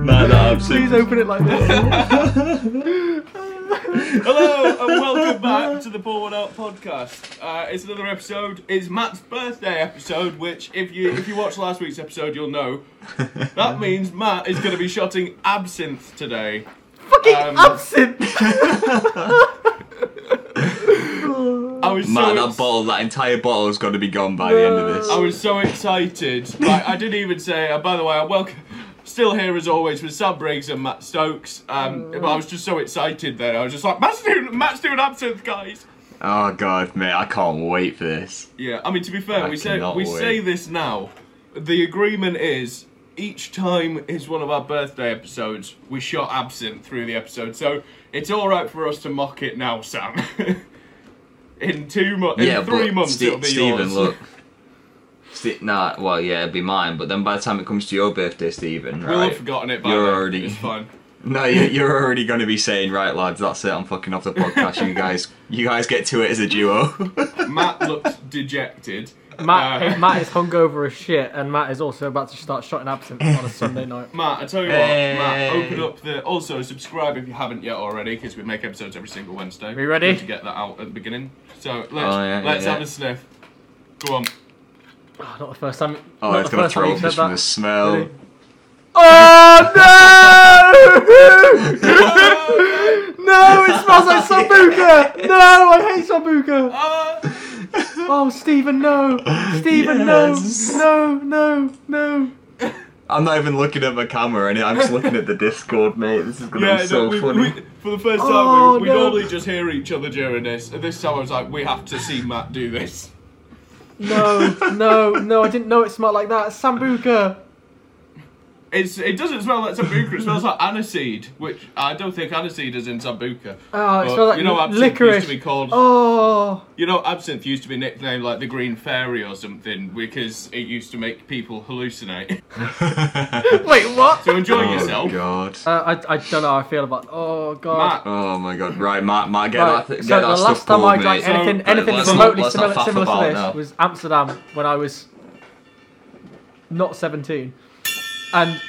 Man, please open it like this. Hello and welcome back to the Pour One Out Podcast. It's another episode. It's Matt's birthday episode, which if you watch last week's episode, you'll know. That means Matt is going to be shotting absinthe today. Fucking absinthe! That entire bottle is going to be gone by the end of this. I was so excited. I didn't even say, by the way, I welcome... Still here as always with Sam Briggs and Matt Stokes. But I was just so excited then. I was just like, Matt's doing absinthe, guys. Oh god, mate, I can't wait for this. Yeah, I mean, to be fair, we say this now. The agreement is each time is one of our birthday episodes, we shot absinthe through the episode, so it's all right for us to mock it now, Sam. In three months, it'll be Stephen, yours. Look. It'd be mine, but then by the time it comes to your birthday, Stephen, right? We'll have forgotten it by then. It's fine. No, you're already going to be saying, right, lads, that's it, I'm fucking off the podcast, you guys get to it as a duo. Matt looks dejected. Matt is hungover as shit, and Matt is also about to start shotting absinthe on a Sunday night. Matt, I tell you what, Matt, open up also subscribe if you haven't yet already, because we make episodes every single Wednesday. Are you ready? We have to get that out at the beginning. So let's have a sniff. Go on. Oh, not the first time. Oh, it's got a throat just from the smell. Really? Oh no! No, it smells like sambuca. No, I hate sambuca. Oh, Stephen, no! Stephen, yes. No! I'm not even looking at my camera, and I'm just looking at the Discord, mate. This is gonna be so funny. For the first time, we normally just hear each other during this. And this time, I was like, we have to see Matt do this. No, I didn't know it smelled like that. Sambuca. It doesn't smell like sambuca, it smells like aniseed, which I don't think aniseed is in sambuca. Oh, it smells like licorice. Used to be called... Oh. You know, absinthe used to be nicknamed like the Green Fairy or something, because it used to make people hallucinate. Wait, what? So enjoy yourself. Oh, God. I don't know how I feel about... Oh, God. Matt. Oh, my God. Right, Matt, get that stuff pulled, mate. So the last time I drank anything remotely similar to this was Amsterdam, when I was not 17. And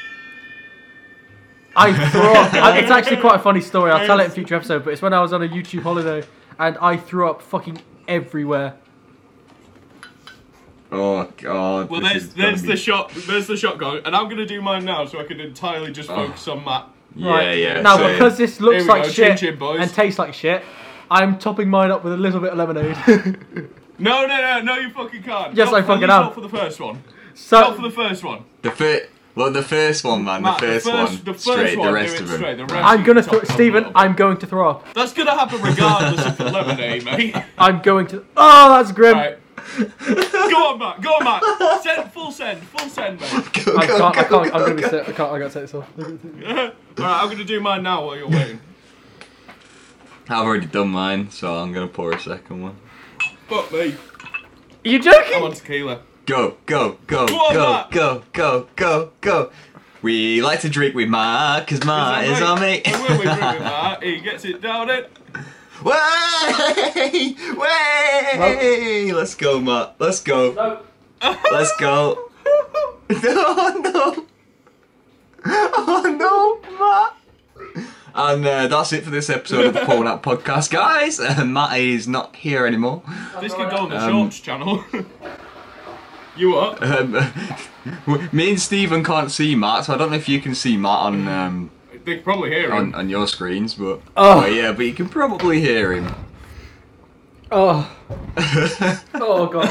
I threw up. It's actually quite a funny story. I'll tell it in a future episode. But it's when I was on a YouTube holiday, and I threw up fucking everywhere. Oh God! Well, there's the shotgun, and I'm gonna do mine now, so I can entirely just focus on Matt. Right. Yeah. Now, so because this looks like shit and tastes like shit, I'm topping mine up with a little bit of lemonade. No! You fucking can't. Yes, I fucking am. Not for the first one. Not for the first one. Well, the first one, man. Matt, the first one, the rest of them. Stephen, I'm going to throw up. That's going to happen regardless of the lemonade, mate. I'm going to... Oh, that's grim. Right. Go on, Matt. Full send, mate. I can't. I'm going to be sick. I got to take this off. Alright, I'm going to do mine now while you're waiting. I've already done mine, so I'm going to pour a second one. Fuck me. Are you joking? I'm on tequila. Go. We like to drink with Ma, because Ma is our mate. And when we drink with Ma, he gets it down in. Way! Let's go, Ma. Let's go. No. Let's go. Oh, no. Oh, no, Ma. And that's it for this episode of the Pour One Out Podcast, guys. Matt is not here anymore. This could go on the George channel. You what? Me and Stephen can't see Matt, so I don't know if you can see Matt on. They can probably hear him on your screens, but but you can probably hear him. Oh. Oh God.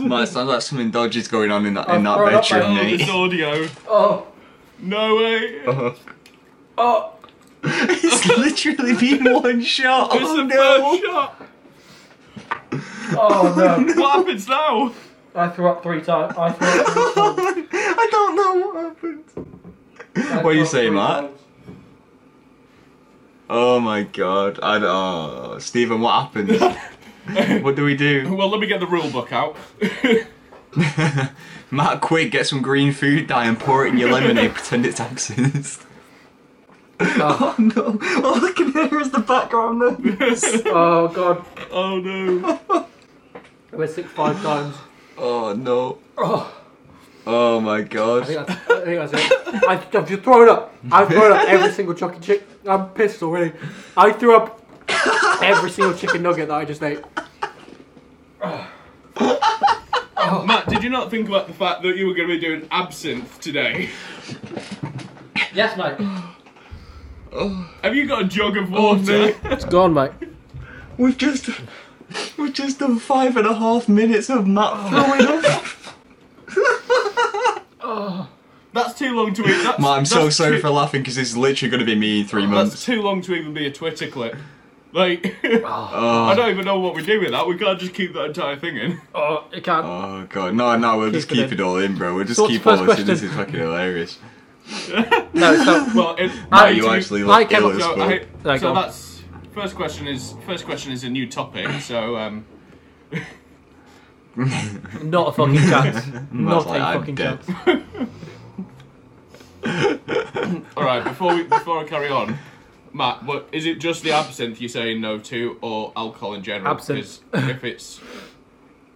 No. Matt, sounds like something dodgy's going on in that bedroom, mate. This audio. Oh. No way. Oh. It's literally been one shot. It's the first shot. Oh no! What happens now? I threw up three times. I don't know what happened. What are you saying, Matt? Times. Oh my God! Stephen, what happened? What do we do? Well, let me get the rule book out. Matt, quick, get some green food dye and pour it in your lemonade. Pretend it's absinthe. Oh no! All I can hear is the background noise. Oh God! Oh no! We're sick 5 times. Oh no! Oh. Oh my god. I think that's it. I've just thrown up. I've thrown up every single chocolate chip. I'm pissed already. I threw up every single chicken nugget that I just ate. Oh. Matt, did you not think about the fact that you were going to be doing absinthe today? Yes, mate. Have you got a jug of water? Oh, it's gone, mate. We've just done 5.5 minutes of Matt throwing up. Oh, that's too long to eat. Matt, I'm so sorry for laughing because it's literally going to be me in 3 months. That's too long to even be a Twitter clip. Like, I don't even know what we do with that. We can't just keep that entire thing in. Oh, it can't. Oh, God. No, we'll just keep it all in, bro. We'll just keep all this in. This is fucking hilarious. That's first question is a new topic, so not a fucking chance. Not like, a fucking chance. Alright, before I carry on, Matt, what is it, just the absinthe you're saying no to, or alcohol in general? Absinthe. If it's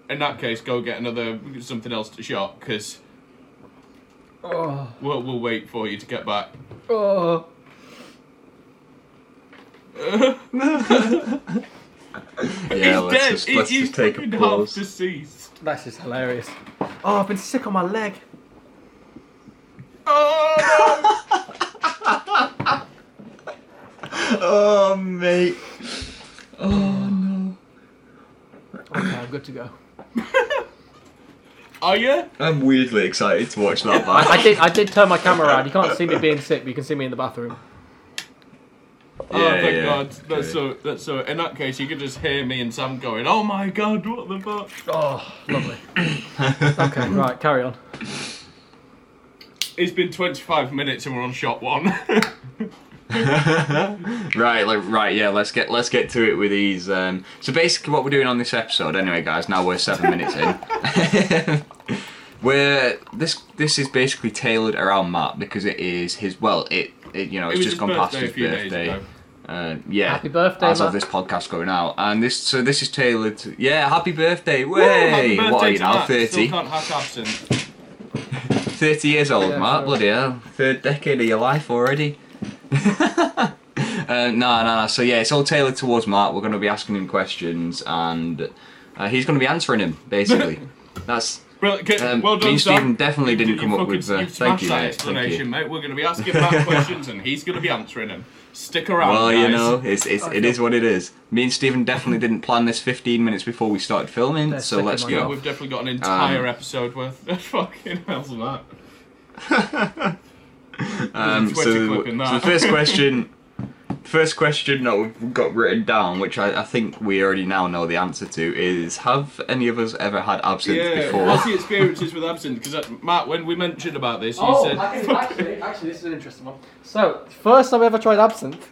in that case, go get something else to shop, because we'll wait for you to get back. Oh. Yeah, let's just take a pause. Deceased. That's just hilarious. Oh, I've been sick on my leg. Oh no! Oh mate. Oh no. Okay, I'm good to go. Are you? I'm weirdly excited to watch that back. I did turn my camera around. You can't see me being sick, but you can see me in the bathroom. Oh, thank God. That's so. In that case, you could just hear me and Sam going, "Oh my God, what the fuck?" Oh, lovely. Okay, right, carry on. It's been 25 minutes and we're on shot one. Right, let's get to it with ease. So basically, what we're doing on this episode, anyway, guys. Now we're 7 minutes in. This is basically tailored around Matt because it is his. Well, it's just gone past his birthday. Happy birthday, Matt. As of this podcast going out, and this is tailored. Happy birthday! Way, happy birthday. What are you now? Matt. 30. Still can't hack absinthe. 30 years old, Matt. Sorry. Bloody hell! Third decade of your life already. So it's all tailored towards Matt. We're going to be asking him questions and he's going to be answering him, basically. That's well done, Stephen. Definitely didn't come up with thank you, mate. Explanation, mate. We're going to be asking Matt questions and he's going to be answering them. Stick around, guys. Well, you know, it is what it is. Me and Stephen definitely didn't plan this 15 minutes before we started filming, so let's go. We've definitely got an entire episode worth of fucking hell's of that. So the first question that we've got written down, which I think we already now know the answer to, is: have any of us ever had absinthe before? What's the experiences with absinthe? Because Matt, when we mentioned about this, you said. Actually, this is an interesting one. So, first time I ever tried absinthe.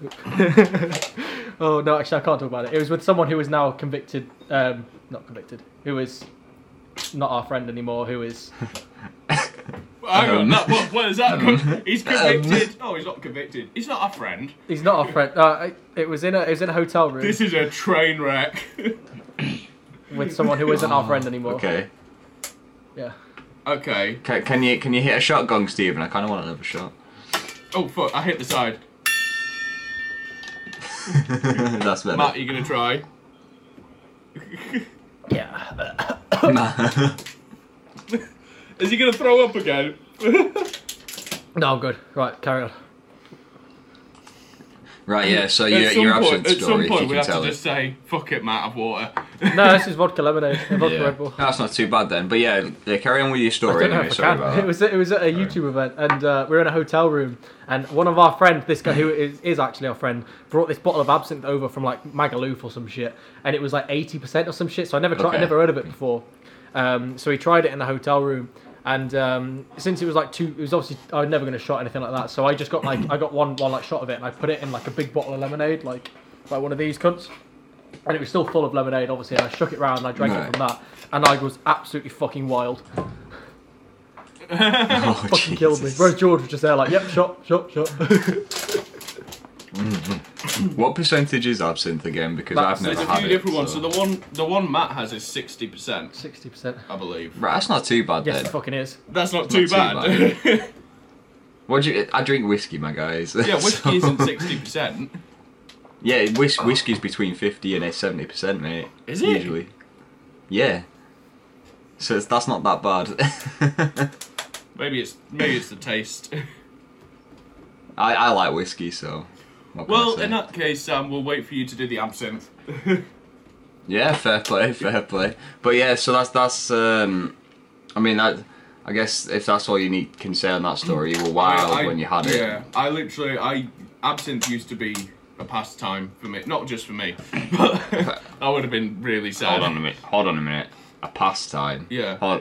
Oh no, actually, I can't talk about it. It was with someone who is now convicted, who is not our friend anymore, who is. Hang on, what is that? He's convicted. No, he's not convicted. He's not our friend. He's not our friend. It was in a hotel room. This is a train wreck. With someone who isn't our friend anymore. Okay. Yeah. Okay. Can you hit a shot gong, Stephen? I kind of want another shot. Oh fuck! I hit the side. That's better. Matt, are you gonna try? Yeah. Nah. Is he going to throw up again? No, I'm good. Right, carry on. Right, yeah, so your absinthe story, if you can tell it. At some point we have to just say, fuck it, Matt, I've water. No, this is vodka lemonade. Vodka Red Bull. That's not too bad then. But yeah, carry on with your story. I don't know if I can. About it was at a YouTube event, and we were in a hotel room, and one of our friends, this guy who is actually our friend, brought this bottle of absinthe over from, like, Magaluf or some shit, and it was, like, 80% or some shit, so I never heard of it before. So he tried it in the hotel room. And since it was obviously I was never gonna shot anything like that, so I just got one like shot of it, and I put it in like a big bottle of lemonade, like one of these cunts, and it was still full of lemonade, obviously. And I shook it round, and I drank it from that, and I was absolutely fucking wild. Fucking Jesus. Killed me. Whereas George was just there like, yep, shot. What percentage is absinthe again? Because that's, I've never had it. There's a few different ones. So the one Matt has is 60%. 60%. I believe. Right, that's not too bad then. Yes, it fucking is. That's not too bad. What do you? I drink whiskey, my guys. Yeah, whiskey isn't 60%. Yeah, whiskey's between 50 and 70%, mate. Is it? Usually. Yeah. So that's not that bad. Maybe it's the taste. I like whiskey, so. Well, in that case, Sam, we'll wait for you to do the absinthe. Yeah, fair play. But yeah, so that's. I mean, I guess if that's all you can say on that story, you were wild when you had it. Yeah, absinthe used to be a pastime for me, not just for me, but that would have been really sad. Hold on a minute. A pastime. Yeah.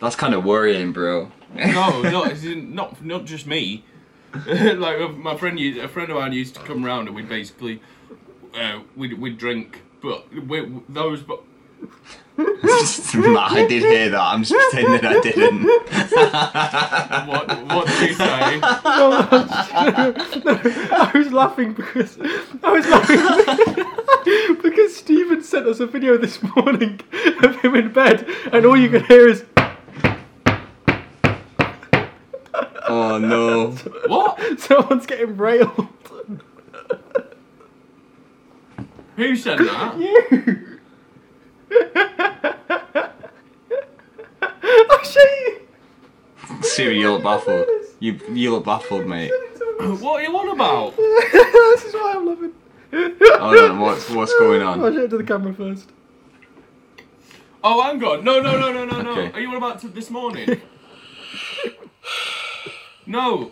That's kind of worrying, bro. No, it's not just me. Like a friend of mine used to come round and we'd basically we'd drink, but I did hear that. I'm just pretending I didn't. What did you say? No, I was laughing because Stephen sent us a video this morning of him in bed, and all you could hear is. Oh no! What? Someone's getting railed. Who said that? You. I'll show you. Siri, you look baffled. You look baffled, mate. What are you on about? This is why I'm laughing. Oh no, what's going on? I'll show it to the camera first. Oh, I'm gone. No. Okay. Are you on about this morning? No,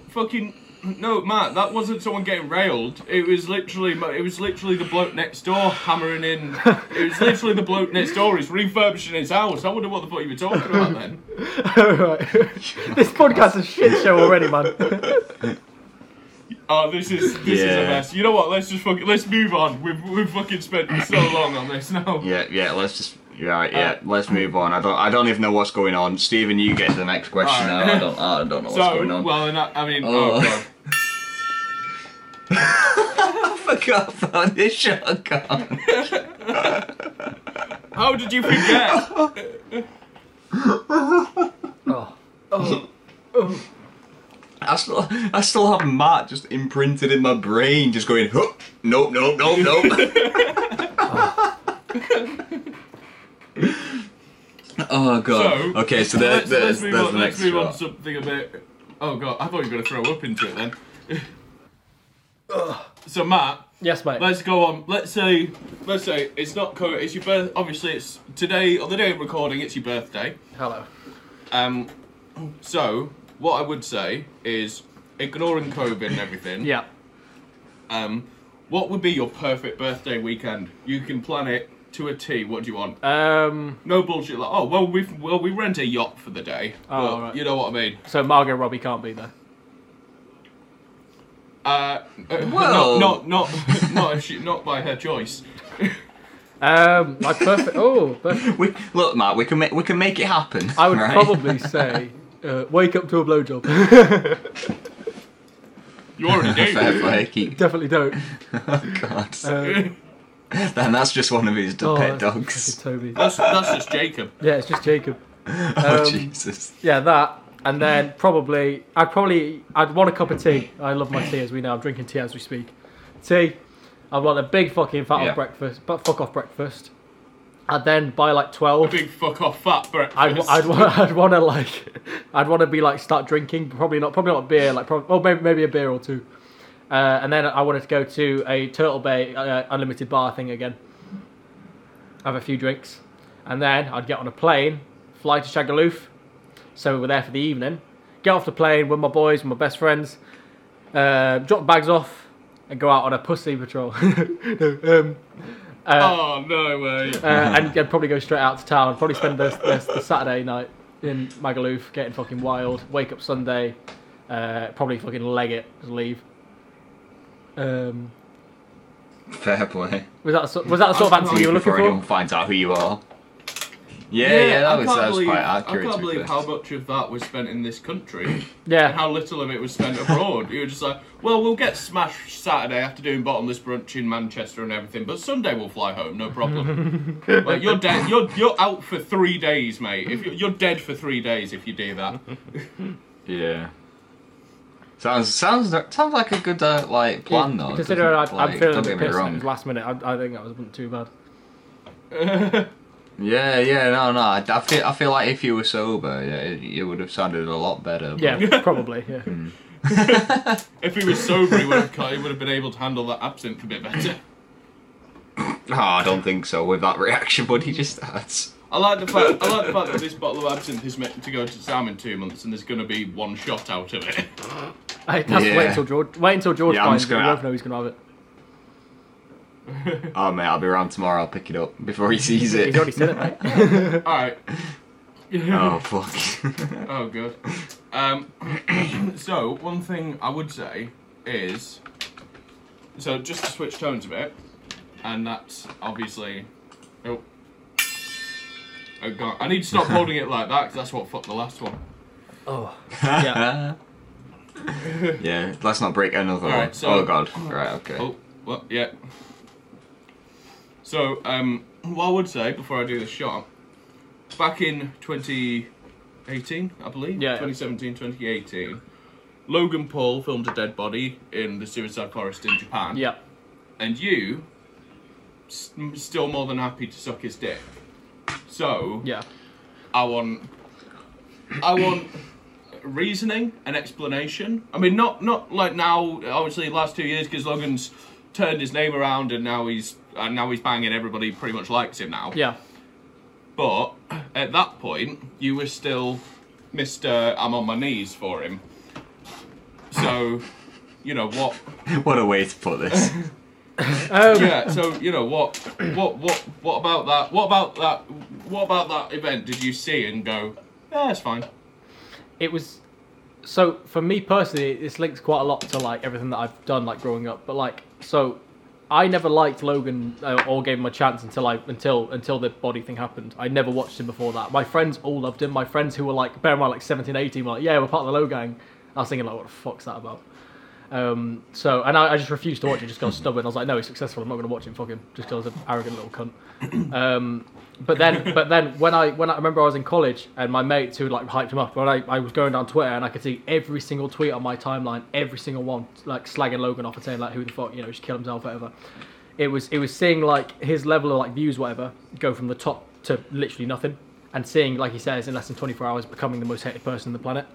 Matt, that wasn't someone getting railed. It was literally the bloke next door hammering in. It was literally the bloke next door. He's refurbishing his house. I wonder what the fuck you were talking about then. Right. This podcast's a shit show already, man. Oh, this is a mess. You know what? Let's move on. We've fucking spent so long on this now. Yeah. Let's move on. I don't even know what's going on. Stephen, you get to the next question now. Right. I don't know what's going on. Oh god. I forgot about this shotgun. How did you forget? Oh. I still have Matt just imprinted in my brain, just going, nope. Oh god. So, okay, so there's the next shot. Let's move on to something a bit. Oh god, I thought you were going to throw up into it then. So Matt. Yes, mate. Let's go on. Let's say it's not COVID. It's your birth. Obviously, it's today on the day of recording. It's your birthday. Hello. So what I would say is, ignoring COVID and everything. Yeah. What would be your perfect birthday weekend? You can plan it. To a T, what do you want? No bullshit. Like, we rent a yacht for the day. Oh, right. You know what I mean. So Margot Robbie can't be there. Well, not not by her choice. My perfect. Oh, perfect. Look, Matt, we can make it happen. I would probably say, wake up to a blowjob. You already do. Fair play. Definitely don't. Oh God. Then that's just one of his pet dogs. Toby. That's just Jacob. Yeah, it's just Jacob. Oh Jesus. Yeah, that, and then I'd want a cup of tea. I love my tea, as we know. I'm drinking tea as we speak. Tea. I'd want a big fucking fat off breakfast, but fuck off breakfast. And then by like 12, a big fuck off fat breakfast. I'd want to start drinking. Probably not beer. Like maybe a beer or two. And then I wanted to go to a Turtle Bay unlimited bar thing again. Have a few drinks. And then I'd get on a plane, fly to Magaluf. So we were there for the evening. Get off the plane with my boys, with my best friends. Drop bags off and go out on a pussy patrol. No way. And probably go straight out to town. Probably spend the Saturday night in Magaluf getting fucking wild. Wake up Sunday. Probably fucking leg it and leave. Fair play. Was that the sort of answer you were looking for? Before anyone finds out who you are. Yeah, that was quite accurate. I can't believe how much of that was spent in this country and how little of it was spent abroad. You were just like, well, we'll get smashed Saturday after doing bottomless brunch in Manchester and everything, but Sunday we'll fly home, no problem. Like, you're dead. You're out for 3 days, mate. If you're dead for 3 days if you do that. Yeah. Sounds like a good plan, though. Considering I'm feeling a bit wrong. Last minute, I think that wasn't too bad. No. I feel like if you were sober, it would have sounded a lot better. But... Yeah, probably. Yeah. If he was sober, he would have been able to handle that absinthe a bit better. Oh, I don't think so. With that reaction, but he just starts. I like the fact that this bottle of absinthe is meant to go to Sam in 2 months, and there's going to be one shot out of it. Wait until George finds it. I don't know he's going to have it. Oh mate, I'll be around tomorrow. I'll pick it up before he sees it. He's already said it, mate. Alright. Oh fuck. Oh good. So one thing I would say is, so just to switch tones a bit, and that's obviously oh god, I need to stop holding it like that because that's what fucked the last one. Oh yeah. Yeah, let's not break another one. Right, so, oh god. Right, okay. Oh. Well, yeah. So, what I would say before I do this shot, back in 2018, I believe, 2018, Logan Paul filmed a dead body in the Suicide Forest in Japan. Yeah. And you, still more than happy to suck his dick. So, yeah. I want reasoning and explanation. I mean, not like now, obviously, the last 2 years, because Logan's turned his name around and now he's banging everybody, pretty much likes him now. Yeah. But at that point, you were still Mr. I'm on my knees for him. So, you know what? What a way to put this. Yeah. So you know what about that? What about that event? Did you see and go? Yeah, it's fine. It was. So for me personally, this links quite a lot to like everything that I've done, like growing up. But like so. I never liked Logan or gave him a chance until the body thing happened. I never watched him before that. My friends all loved him. My friends who were like, bear in mind, like 17, 18, were like, yeah, we're part of the Low Gang. I was thinking, like, what the fuck's that about? So I just refused to watch it just because I was stubborn. I was like, no, he's successful. I'm not going to watch him, fuck him, just because I was an arrogant little cunt. But then when I remember I was in college and my mates who like hyped him up, when I was going down Twitter and I could see every single tweet on my timeline, every single one like slagging Logan off and saying like, who the fuck, you know, he should kill himself, whatever. It was seeing like his level of like views, whatever, go from the top to literally nothing, and seeing, like he says, in less than 24 hours becoming the most hated person on the planet.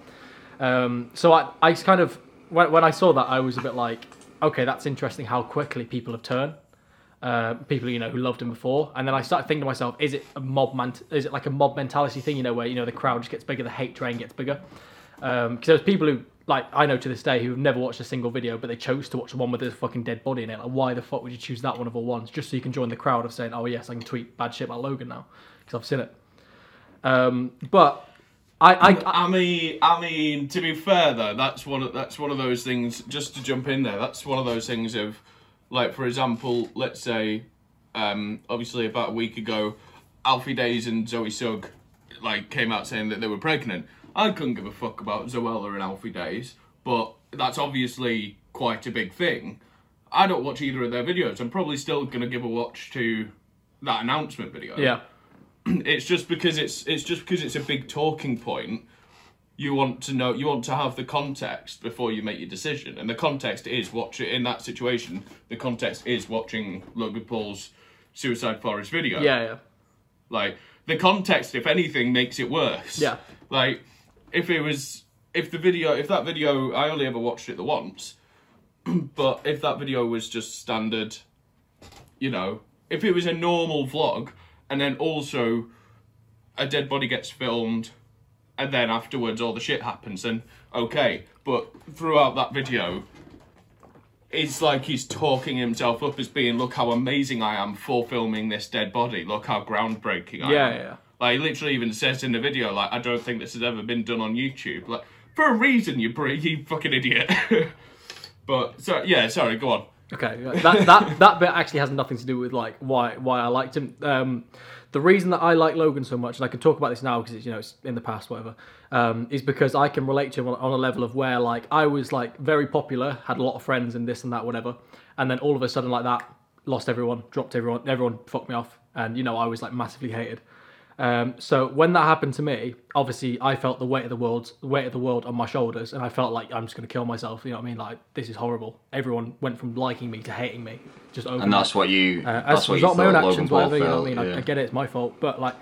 So I kind of. When I saw that, I was a bit like, okay, that's interesting how quickly people have turned. People, you know, who loved him before. And then I started thinking to myself, is it like a mob mentality thing, you know, where, you know, the crowd just gets bigger, the hate train gets bigger. Because there's people who, like, I know to this day who have never watched a single video, but they chose to watch the one with a fucking dead body in it. Like, why the fuck would you choose that one of all ones? Just so you can join the crowd of saying, oh, yes, I can tweet bad shit about Logan now, because I've seen it. But I mean, to be fair though, that's one of those things. Just to jump in there, that's one of those things of, like, for example, let's say, obviously about a week ago, Alfie Deyes and Zoe Sugg, like, came out saying that they were pregnant. I couldn't give a fuck about Zoella and Alfie Deyes, but that's obviously quite a big thing. I don't watch either of their videos. I'm probably still gonna give a watch to that announcement video. Yeah. It's just because it's a big talking point. You want to have the context before you make your decision, and the context is watching Logan Paul's Suicide Forest video. Yeah. Like, the context, if anything, makes it worse. Yeah. Like, if that video, I only ever watched it the once, but if that video was just standard, you know, if it was a normal vlog. And then also, a dead body gets filmed, and then afterwards all the shit happens, and okay. But throughout that video, it's like he's talking himself up as being, look how amazing I am for filming this dead body, look how groundbreaking I am. Yeah. Like, he literally even says in the video, like, I don't think this has ever been done on YouTube. Like, for a reason, you fucking idiot. But, so, yeah, sorry, go on. Okay, that bit actually has nothing to do with like why I liked him. The reason that I like Logan so much, and I can talk about this now because it's, you know, it's in the past, whatever, is because I can relate to him on a level of where like I was like very popular, had a lot of friends and this and that, whatever, and then all of a sudden like that, lost everyone, dropped everyone fucked me off, and you know I was like massively hated. So when that happened to me, obviously I felt the weight of the world on my shoulders, and I felt like I'm just going to kill myself. You know what I mean? Like, this is horrible. Everyone went from liking me to hating me, just over. And that's what you. That's what you thought. Not my own actions, whatever. You know what I mean? Yeah. I get it. It's my fault. But like,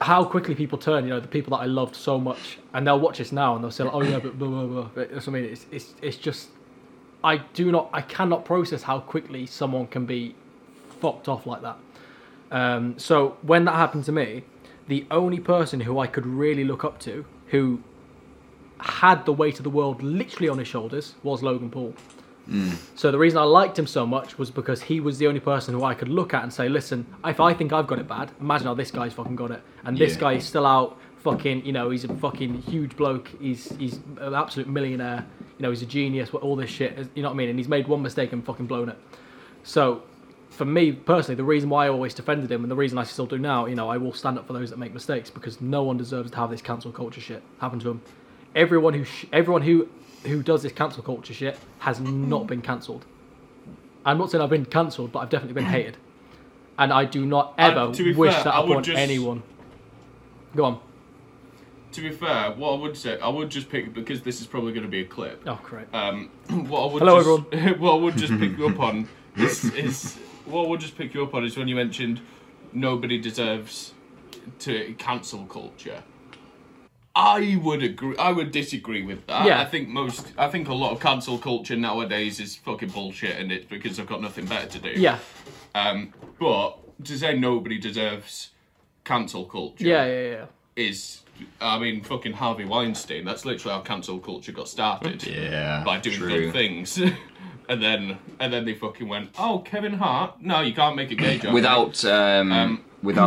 how quickly people turn. You know, the people that I loved so much, and they'll watch this now and they'll say, like, "Oh yeah, but blah blah blah." But that's what I mean. It's just. I cannot process how quickly someone can be fucked off like that. So when that happened to me, the only person who I could really look up to, who had the weight of the world literally on his shoulders, was Logan Paul. Mm. So the reason I liked him so much was because he was the only person who I could look at and say, listen, if I think I've got it bad, imagine how this guy's fucking got it. And this guy is still out fucking, you know, he's a fucking huge bloke. He's an absolute millionaire. You know, he's a genius, all this shit, you know what I mean? And he's made one mistake and fucking blown it. So... for me personally, the reason why I always defended him, and the reason I still do now, you know, I will stand up for those that make mistakes, because no one deserves to have this cancel culture shit happen to them. Everyone who does this cancel culture shit has not been cancelled. I'm not saying I've been cancelled, but I've definitely been hated, and I do not ever wish that upon anyone. Go on. To be fair, what I would say, I would just pick, because this is probably going to be a clip. Oh, great. What we'll just pick you up on is when you mentioned nobody deserves to cancel culture. I would agree. I would disagree with that. Yeah. I think a lot of cancel culture nowadays is fucking bullshit, and it's because I've got nothing better to do. Yeah. But to say nobody deserves cancel culture. Yeah. Is, I mean, fucking Harvey Weinstein. That's literally how cancel culture got started. Yeah. By doing good things. And then they fucking went, oh, Kevin Hart? No, you can't make a gay joke. Without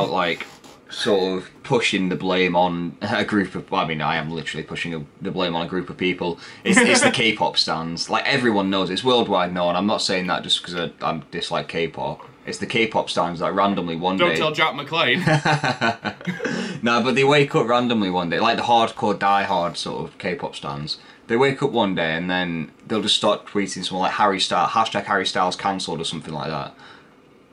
like, sort of pushing the blame on a group of... I mean, I am literally pushing the blame on a group of people. It's the K-pop stans. Like, everyone knows. It's worldwide known. I'm not saying that just because I dislike K-pop. It's the K-pop stans that randomly one day... Don't tell Jack McClane. No, but they wake up randomly one day. Like the hardcore, die-hard sort of K-pop stans. They wake up one day and then they'll just start tweeting something like #Harry Styles cancelled or something like that.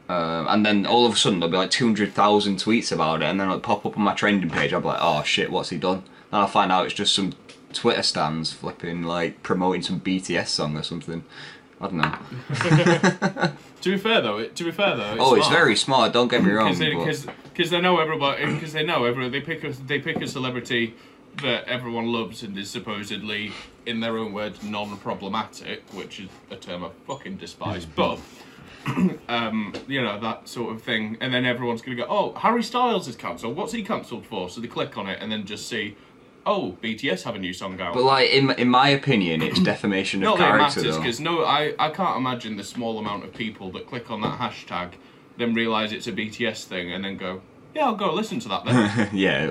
And then all of a sudden there'll be like 200,000 tweets about it, and then it'll pop up on my trending page. I'll be like, oh shit, what's he done? Then I'll find out it's just some Twitter stans flipping like promoting some BTS song or something. I don't know. To be fair though, it's very smart. Don't get me wrong. Because they know everybody. Because they know everyone. They pick a celebrity that everyone loves and is supposedly, in their own words, non-problematic, which is a term I fucking despise, but, you know, that sort of thing. And then everyone's going to go, oh, Harry Styles is cancelled. What's he cancelled for? So they click on it and then just see, oh, BTS have a new song out. But, like, in my opinion, it's defamation of character, not that it matters, because, I can't imagine the small amount of people that click on that hashtag, then realise it's a BTS thing, and then go... yeah, I'll go listen to that then. Yeah,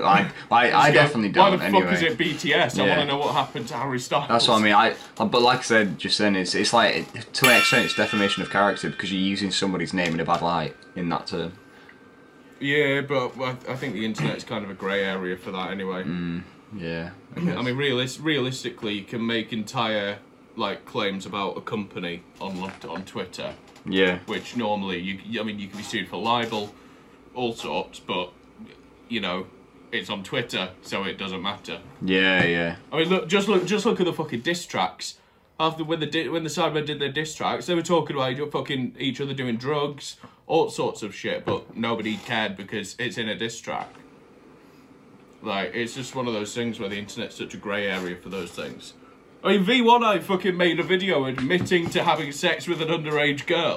I definitely don't. Why the fuck is it BTS? I want to know what happened to Harry Styles. That's what I mean. But like I said just then, it's like, to an extent, it's defamation of character because you're using somebody's name in a bad light in that term. Yeah, but I think the internet's kind of a grey area for that anyway. Yeah. I mean, realistically, you can make entire like claims about a company on Twitter. Yeah. Which normally, you can be sued for libel. All sorts, but you know, it's on Twitter, so it doesn't matter. Yeah. I mean, look at the fucking diss tracks. After when the Sidemen did their diss tracks, they were talking about fucking each other doing drugs, all sorts of shit, but nobody cared because it's in a diss track. Like, it's just one of those things where the internet's such a grey area for those things. I mean, V1, I fucking made a video admitting to having sex with an underage girl.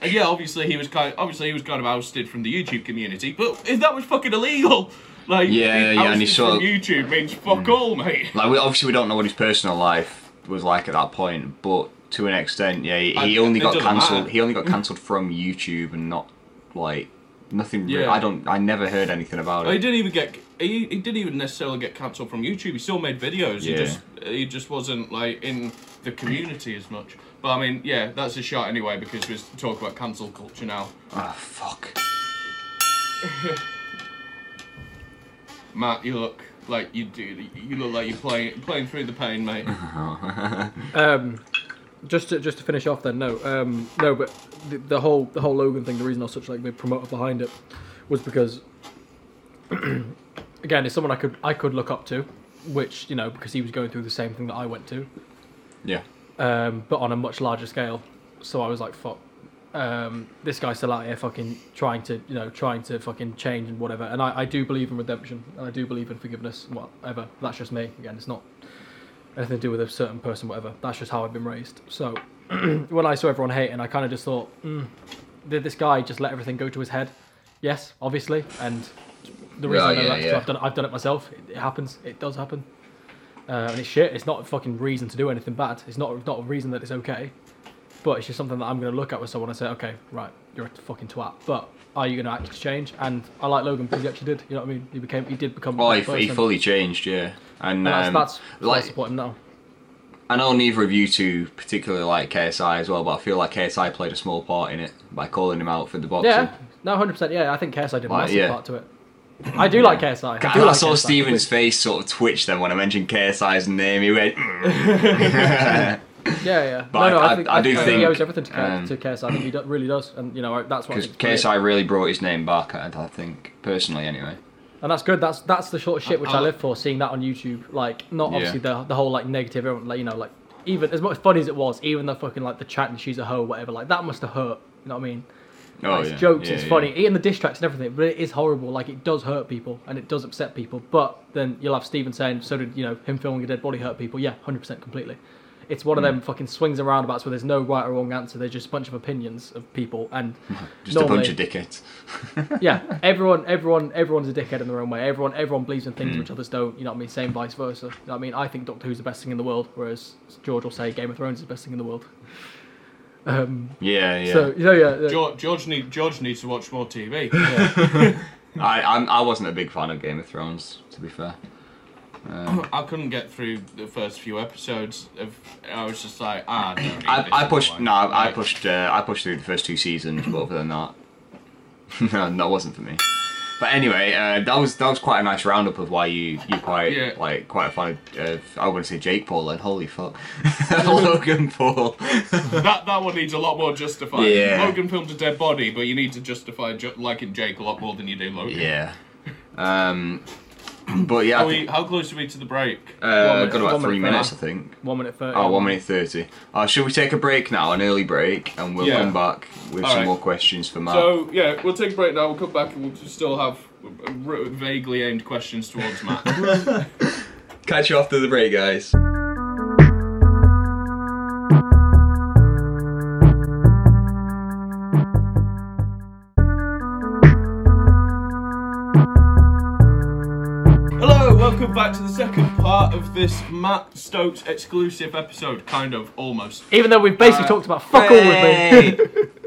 And yeah, obviously he was kind of ousted from the YouTube community, but that was fucking illegal. Like, and he sort of YouTube means fuck all, mate. Like, we don't know what his personal life was like at that point, but to an extent, he only got cancelled. He only got cancelled from YouTube and not like nothing real. I never heard anything about it. He didn't even get, he didn't even necessarily get cancelled from YouTube. He still made videos. Yeah. He just wasn't like in the community as much. But I mean, yeah, that's a shot anyway, because we're talking about cancel culture now. Ah, fuck. Matt, you look like you do. You look like you're playing through the pain, mate. Just to finish off then, but the whole Logan thing, the reason I was such like the promoter behind it was because again, it's someone I could look up to, which, you know, because he was going through the same thing that I went to. Yeah. But on a much larger scale. So I was like, fuck. This guy's still out here fucking trying to fucking change and whatever. And I do believe in redemption, and I do believe in forgiveness, whatever. That's just me. Again, it's not anything to do with a certain person, whatever. That's just how I've been raised. So when I saw everyone hating, I kind of just thought, did this guy just let everything go to his head? Yes, obviously. And the reason I know that is because I've done it myself. It happens. It does happen. And it's shit. It's not a fucking reason to do anything bad. It's not a reason that it's okay. But it's just something that I'm going to look at with someone and say, okay, right, you're a fucking twat. But are you going to actually change? And I like Logan because he actually did. You know what I mean? He did become. Well, he fully changed, yeah. And that's the point now. I know neither of you two particularly like KSI as well, but I feel like KSI played a small part in it by calling him out for the boxing. Yeah, no, 100%. Yeah, I think KSI did a massive part to it. I do like KSI. I saw KSI. Stephen's face sort of twitch then when I mentioned KSI's name. He went. Yeah. But I think he owes everything to KSI. I think he really does, and you know that's what. Because KSI really brought his name back, I think, personally, anyway. And that's good. That's the sort of shit which I live for. Seeing that on YouTube, like not obviously the whole like negative, everyone, like, you know, like even as much fun as it was, even the fucking like the chat and she's a hoe, whatever, like that must have hurt. You know what I mean? Oh, it's jokes, it's funny, eating the diss tracks and everything, but it is horrible. Like it does hurt people and it does upset people. But then you'll have Stephen saying, so did, you know, him filming a dead body hurt people? Yeah, 100% completely. It's one of them fucking swings and roundabouts where there's no right or wrong answer. There's just a bunch of opinions of people and just normally, a bunch of dickheads. Yeah, everyone's a dickhead in their own way. Everyone believes in things which others don't. You know what I mean? Same vice versa. You know what I mean? I think Doctor Who's the best thing in the world, whereas George will say Game of Thrones is the best thing in the world. So George needs to watch more TV. Yeah. I wasn't a big fan of Game of Thrones, to be fair. I couldn't get through the first few episodes. I was just like, I pushed through the first two seasons, but other than that, no, that wasn't for me. But anyway, that was quite a nice roundup of why you quite like quite a fan of I wouldn't say Jake Paul then. Holy fuck, Logan Paul. that one needs a lot more justifying. Yeah. Logan filmed a dead body, but you need to justify liking Jake a lot more than you do Logan. Yeah. But yeah, how close are we to the break? We've got about 3 minutes, I think. 1 minute 30. Oh, 1 minute 30. Shall we take a break now, an early break, and we'll come back with some more questions for Matt. So yeah, we'll take a break now. We'll come back and we'll still have vaguely aimed questions towards Matt. Catch you after the break, guys. Welcome back to the second part of this Matt Stokes exclusive episode, kind of, almost. Even though we've basically talked about fuck all with me.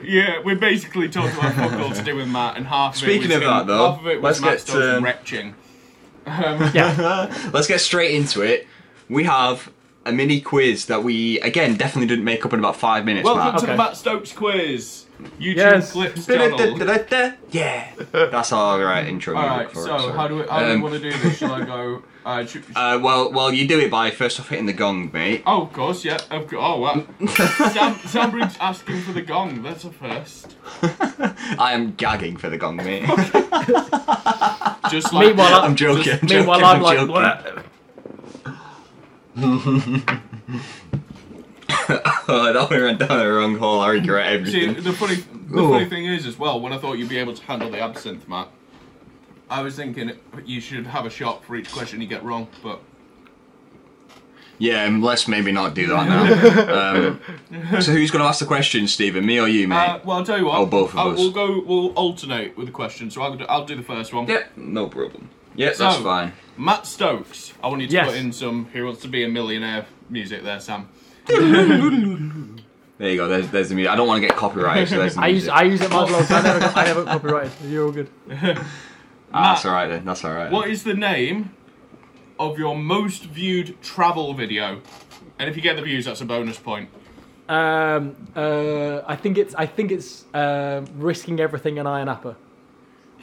Yeah, we basically talked about fuck all to do with Matt, and half of it was Matt Stokes retching. Let's get straight into it. We have a mini quiz that we, again, definitely didn't make up in about 5 minutes, Welcome to the Matt Stokes quiz. YouTube clips channel. Yeah. That's our intro. Alright, so how do we want to do this? Shall I go? Well, you do it by first off hitting the gong, mate. Oh, of course, yeah. Oh, wow. Sam Briggs asking for the gong. That's a first. I am gagging for the gong, mate. Just like meanwhile, I'm joking. Meanwhile, I'm like, I thought we went down the wrong hole. I regret everything. See, the funny thing is, as well, when I thought you'd be able to handle the absinthe, Matt, I was thinking you should have a shot for each question you get wrong, but... Yeah, let's maybe not do that now. So who's going to ask the question, Stephen? Me or you, mate? Well, I'll tell you what. Oh, both of us. We'll alternate with the question, so I'll do the first one. Yeah, no problem. Yeah, so, that's fine. Matt Stokes. I want you to put in some Who Wants to Be a Millionaire music there, Sam. There you go. There's the music. I don't want to get copyrighted. So there's the music. I use it monologues. I never got copyrighted. You're all good. That's all right then. That's all right. What is the name of your most viewed travel video? And if you get the views, that's a bonus point. I think it's risking everything in Ayia Napa.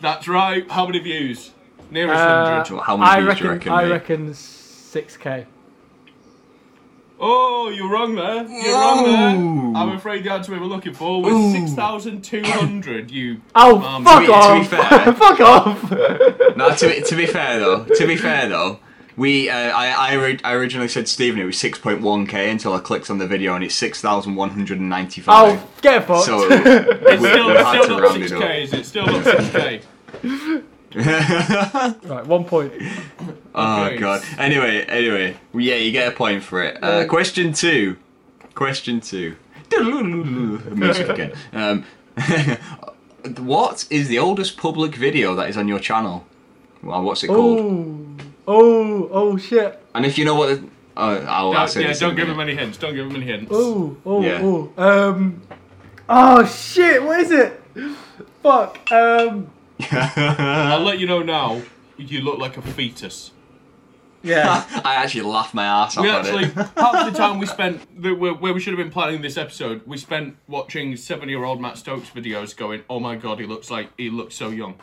That's right. How many views? Nearest 100. How many views do you reckon? I reckon 6K. Oh, you're wrong there. I'm afraid the answer we were looking for was 6,200. You. Oh, fuck off. Fuck off. No, to be fair though, we I originally said Stephen it was 6.1K until I clicked on the video and it's 6,195. Oh, get fucked. So it's still not 6K. Is it still not 6K? Right, 1 point. Oh okay. God. Anyway, yeah, you get a point for it. Question two. Music again. What is the oldest public video that is on your channel? Well, what's it called? Oh shit. And if you know what, I'll ask it. Yeah, don't give him any hints. Oh. Oh shit! What is it? Fuck. I'll let you know now, you look like a fetus. Yeah. I actually laughed my ass off at it. Half the time we spent, where we should have been planning this episode, we spent watching 7-year-old Matt Stokes videos going, oh my God, he looks so young.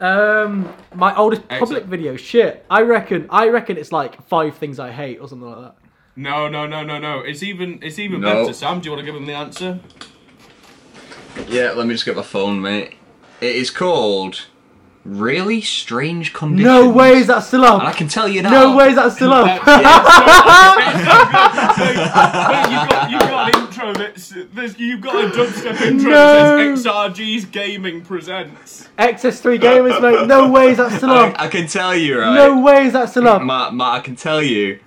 My oldest public video, shit. I reckon it's like 5 things I hate or something like that. No. It's even better. Sam, do you want to give him the answer? Yeah, let me just get my phone, mate. It is called Really Strange Conditions. No way is that still up. And I can tell you now. No way is that still up. You've got a dubstep intro that says XRG's Gaming Presents. XS3 Gamers, mate. No way is that still up. I can tell you, right? No way is that still up. Matt, I can tell you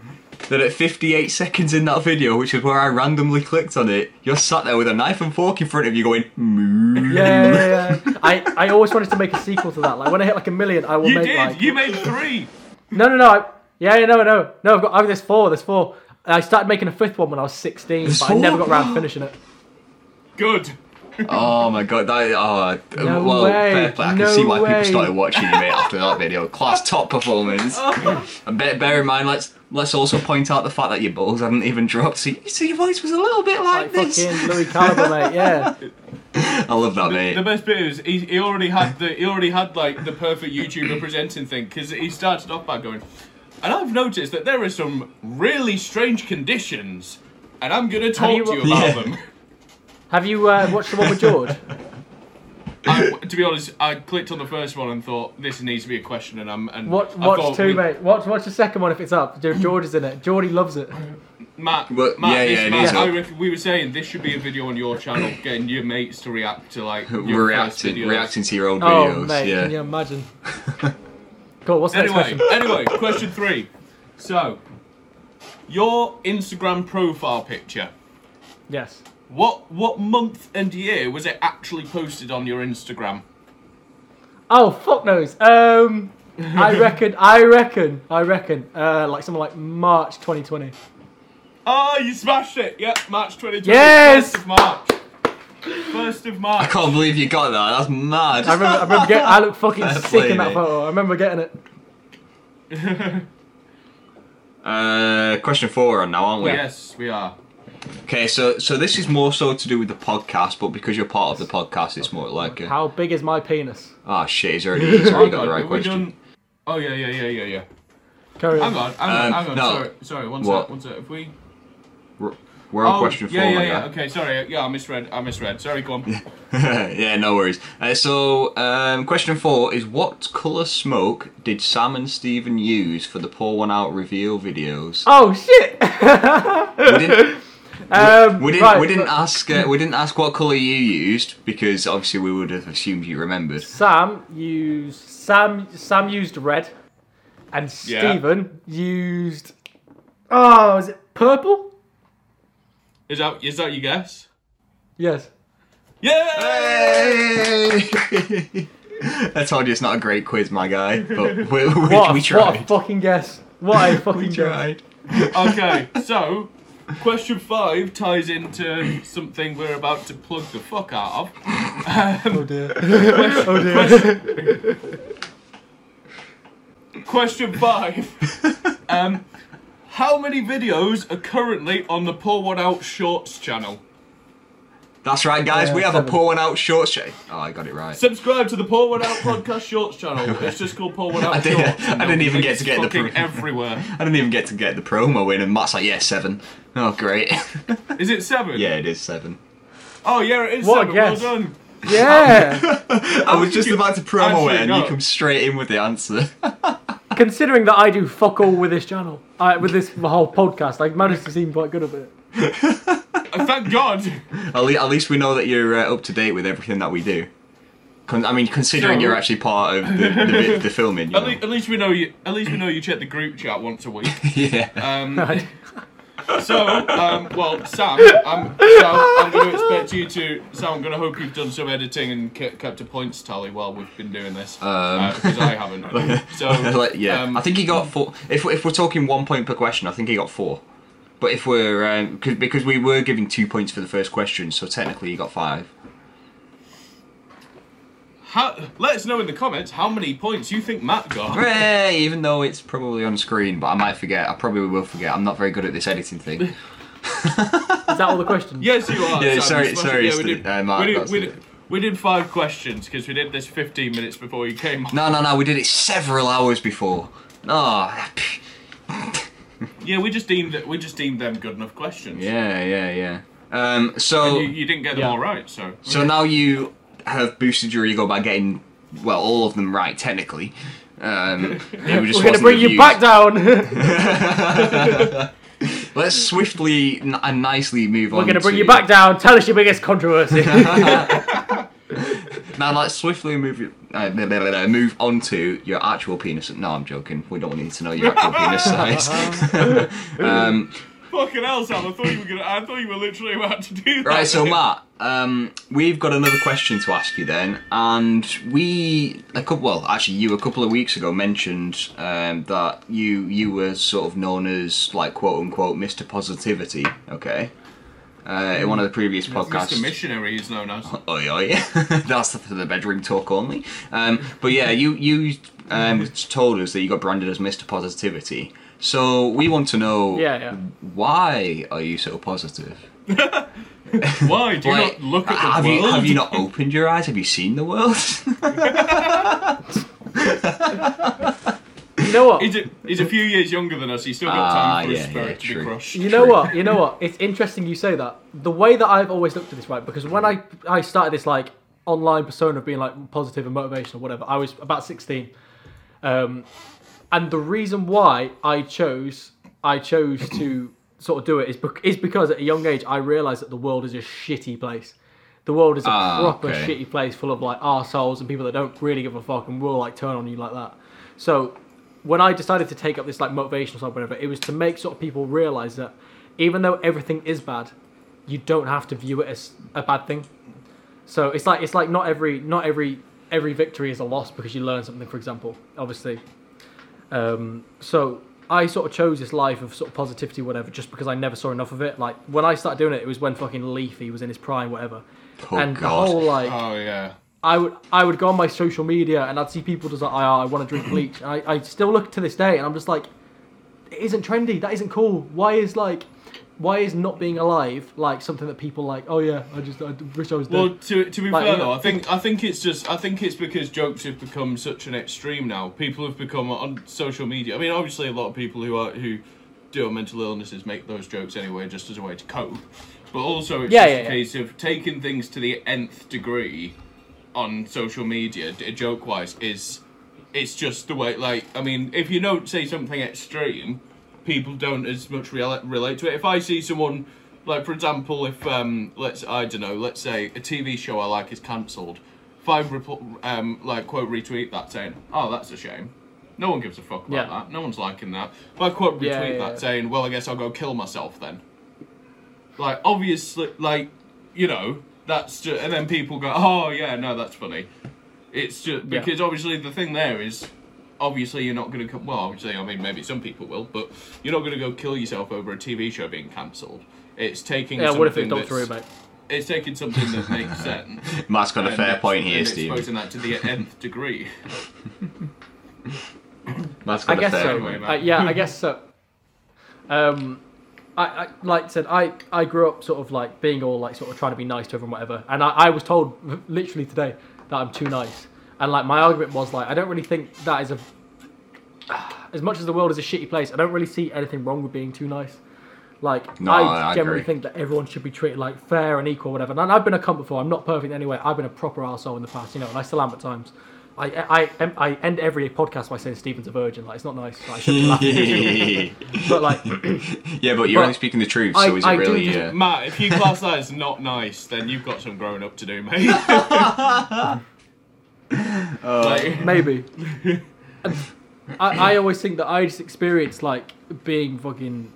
that at 58 seconds in that video, which is where I randomly clicked on it, you're sat there with a knife and fork in front of you going, Yeah. I always wanted to make a sequel to that. Like, when I hit, like, 1 million, I will make, like... You made 3! No. No, I've got this 4, I started making a 5th one when I was 16, but I never got around to finishing it. Good. Oh, my God. Fair play. I can see why people started watching you, mate, after that video. Class top performance. And bear in mind, let's also point out the fact that your balls hadn't even dropped. So your voice was a little bit like this. Fucking Louis Carver, mate, yeah. I love that, mate. The best bit is he already had the perfect YouTuber presenting thing, because he started off by going, and I've noticed that there are some really strange conditions, and I'm going to talk to you about them. Have you watched the one with George? To be honest, I clicked on the first one and thought, this needs to be a question, and watch 2, mate. Watch the second one if it's up. George is in it. Geordie loves it. Matt, we were saying this should be a video on your channel, getting your mates to react to, like, your reacting to your old videos. Oh, mate, can you imagine? Cool, what's the next question? Anyway, question 3. So, your Instagram profile picture. Yes. What month and year was it actually posted on your Instagram? Oh, fuck knows. I reckon, like something like March 2020. Oh, you smashed it. Yep, March 2020. Yes! 1st of March. I can't believe you got that. That's mad. I remember getting, I look fucking sick in that photo. I remember getting it. Question 4 on now, aren't we? Yes, we are. Okay, so this is more so to do with the podcast, but because you're part of the podcast, it's more like a... How big is my penis? Oh, shit, he's already got the right question. Done... Oh, yeah. Carry on. Hang on. No. Sorry, one sec. If we... We're on question 4. Yeah, okay, sorry. Yeah, I misread. Sorry, go on. Yeah, no worries. So, question 4 is, what colour smoke did Sam and Stephen use for the Pour One Out reveal videos? Oh, shit! We didn't ask what colour you used, because obviously we would have assumed you remembered. Sam used red, and Stephen used is it purple? Is that your guess? Yes. Yay! I told you it's not a great quiz, my guy. But we tried. What a fucking guess! What a fucking guess! Okay, so. Question 5 ties into something we're about to plug the fuck out of. Oh dear. Question 5. How many videos are currently on the Pour One Out Shorts channel? That's right, guys. We have a Pour One Out Shorts channel. Oh, I got it right. Subscribe to the Pour One Out Podcast Shorts channel. It's just called Pour One Out Shorts. I didn't even get to get the promo everywhere. I didn't even get to get the promo in, and Matt's like, "Yeah, 7." Oh, great. Is it 7? Yeah, it is 7. Oh, yeah, it is what, 7. Yes. Well done. Yeah. I was just about to promo it, and you come straight in with the answer. Considering that I do fuck all with this channel, with this whole podcast, I managed to seem quite good at it. Thank God. At least we know that you're up to date with everything that we do. Considering you're actually part of the filming. You know? At least we know you check the group chat once a week. Yeah. Well, Sam, I'm going to expect you to. Sam, I'm going to hope you've done some editing and kept a points tally while we've been doing this. Because I haven't. So I think he got 4. If we're talking 1 point per question, I think he got 4. But if we're because we were giving 2 points for the first question, so technically you got 5. Let us know in the comments how many points you think Matt got. Hey, even though it's probably on screen, but I might forget. I probably will forget. I'm not very good at this editing thing. Is that all the questions? Yes, you are. Yeah, Sam, sorry. Yeah, we did 5 questions because we did this 15 minutes before you came on. No, we did it several hours before. Oh. Yeah, we just deemed them good enough questions. Yeah. You didn't get them all right, so. So now you have boosted your ego by getting all of them right technically. We're going to bring you back down. Let's swiftly and nicely move on. We're going to bring you back down. Tell us your biggest controversy. Now let's swiftly move on to your actual penis. No, I'm joking. We don't need to know your actual penis size. Fucking hell, Sam! I thought you were literally about to do that. Right, so Matt, we've got another question to ask you then, and you a couple of weeks ago mentioned that you were sort of known as like quote unquote Mr. Positivity. Okay. In one of the previous podcasts. Mr. Missionary is known as. Oi. That's for the bedroom talk only. You told us that you got branded as Mr. Positivity. So we want to know why are you so positive? Why do you not look at the world? Have you not opened your eyes? Have you seen the world? You know what? He's a few years younger than us. He's still got time for his spirit to be crushed. You know what? It's interesting you say that. The way that I've always looked at this, right? Because when I started this like online persona of being like positive and motivational, whatever, I was about 16. And the reason why I chose to sort of do it is because at a young age I realised that the world is a shitty place. The world is a proper shitty place full of like arseholes and people that don't really give a fuck and will like turn on you like that. So when I decided to take up this like motivational stuff, whatever, it was to make sort of people realise that even though everything is bad, you don't have to view it as a bad thing. So it's like not every victory is a loss because you learn something. For example, obviously. So I sort of chose this life of sort of positivity, whatever, just because I never saw enough of it. Like when I started doing it was when fucking Leafy was in his prime, whatever. Oh, and God. The whole like, oh yeah. I would go on my social media and I'd see people just like, I want to drink bleach. And I still look to this day and I'm just like, it isn't trendy. That isn't cool. Why is not being alive like something that people like? Oh yeah, I wish I was dead. Well, to be fair though, I think it's because jokes have become such an extreme now. People have become on social media. I mean, obviously a lot of people who deal with mental illnesses make those jokes anyway, just as a way to cope. But also it's just a case of taking things to the nth degree on social media, joke wise, it's just the way. Like, I mean, if you don't say something extreme, people don't as much relate to it. If I see someone, like, for example, if, let's say a TV show I like is cancelled, if I, quote, retweet that saying, oh, that's a shame. No one gives a fuck about that. No one's liking that. If I, quote, retweet that saying, well, I guess I'll go kill myself then. Like, obviously, like, you know, that's just... And then people go, oh, yeah, no, that's funny. It's just... Because, obviously, the thing there is... obviously you're not going to come, well, obviously, I mean, maybe some people will, but you're not going to go kill yourself over a TV show being cancelled. It's taking something what if it don't through, mate? It's taking something that makes sense. Matt's got a fair point here, Steve. Exposing that to the nth degree. Matt's got a fair point, Matt. Yeah, I guess so. I like I said, I grew up sort of like being all like sort of trying to be nice to everyone, whatever. And I was told literally today that I'm too nice. And like my argument was like, I don't really think that is a, as much as the world is a shitty place, I don't really see anything wrong with being too nice. Like, no, I generally agree. Think that everyone should be treated like fair and equal, whatever. And I've been a cunt before. I'm not perfect anyway. I've been a proper arsehole in the past, you know, and I still am at times. I end every podcast by saying Stephen's a virgin. Like, it's not nice. Like, I shouldn't be laughing. But like, yeah, but you're only speaking the truth, so is it really? Yeah. Matt, if you class that as not nice, then you've got some growing up to do, mate. Maybe. I always think that I just experienced like being fucking,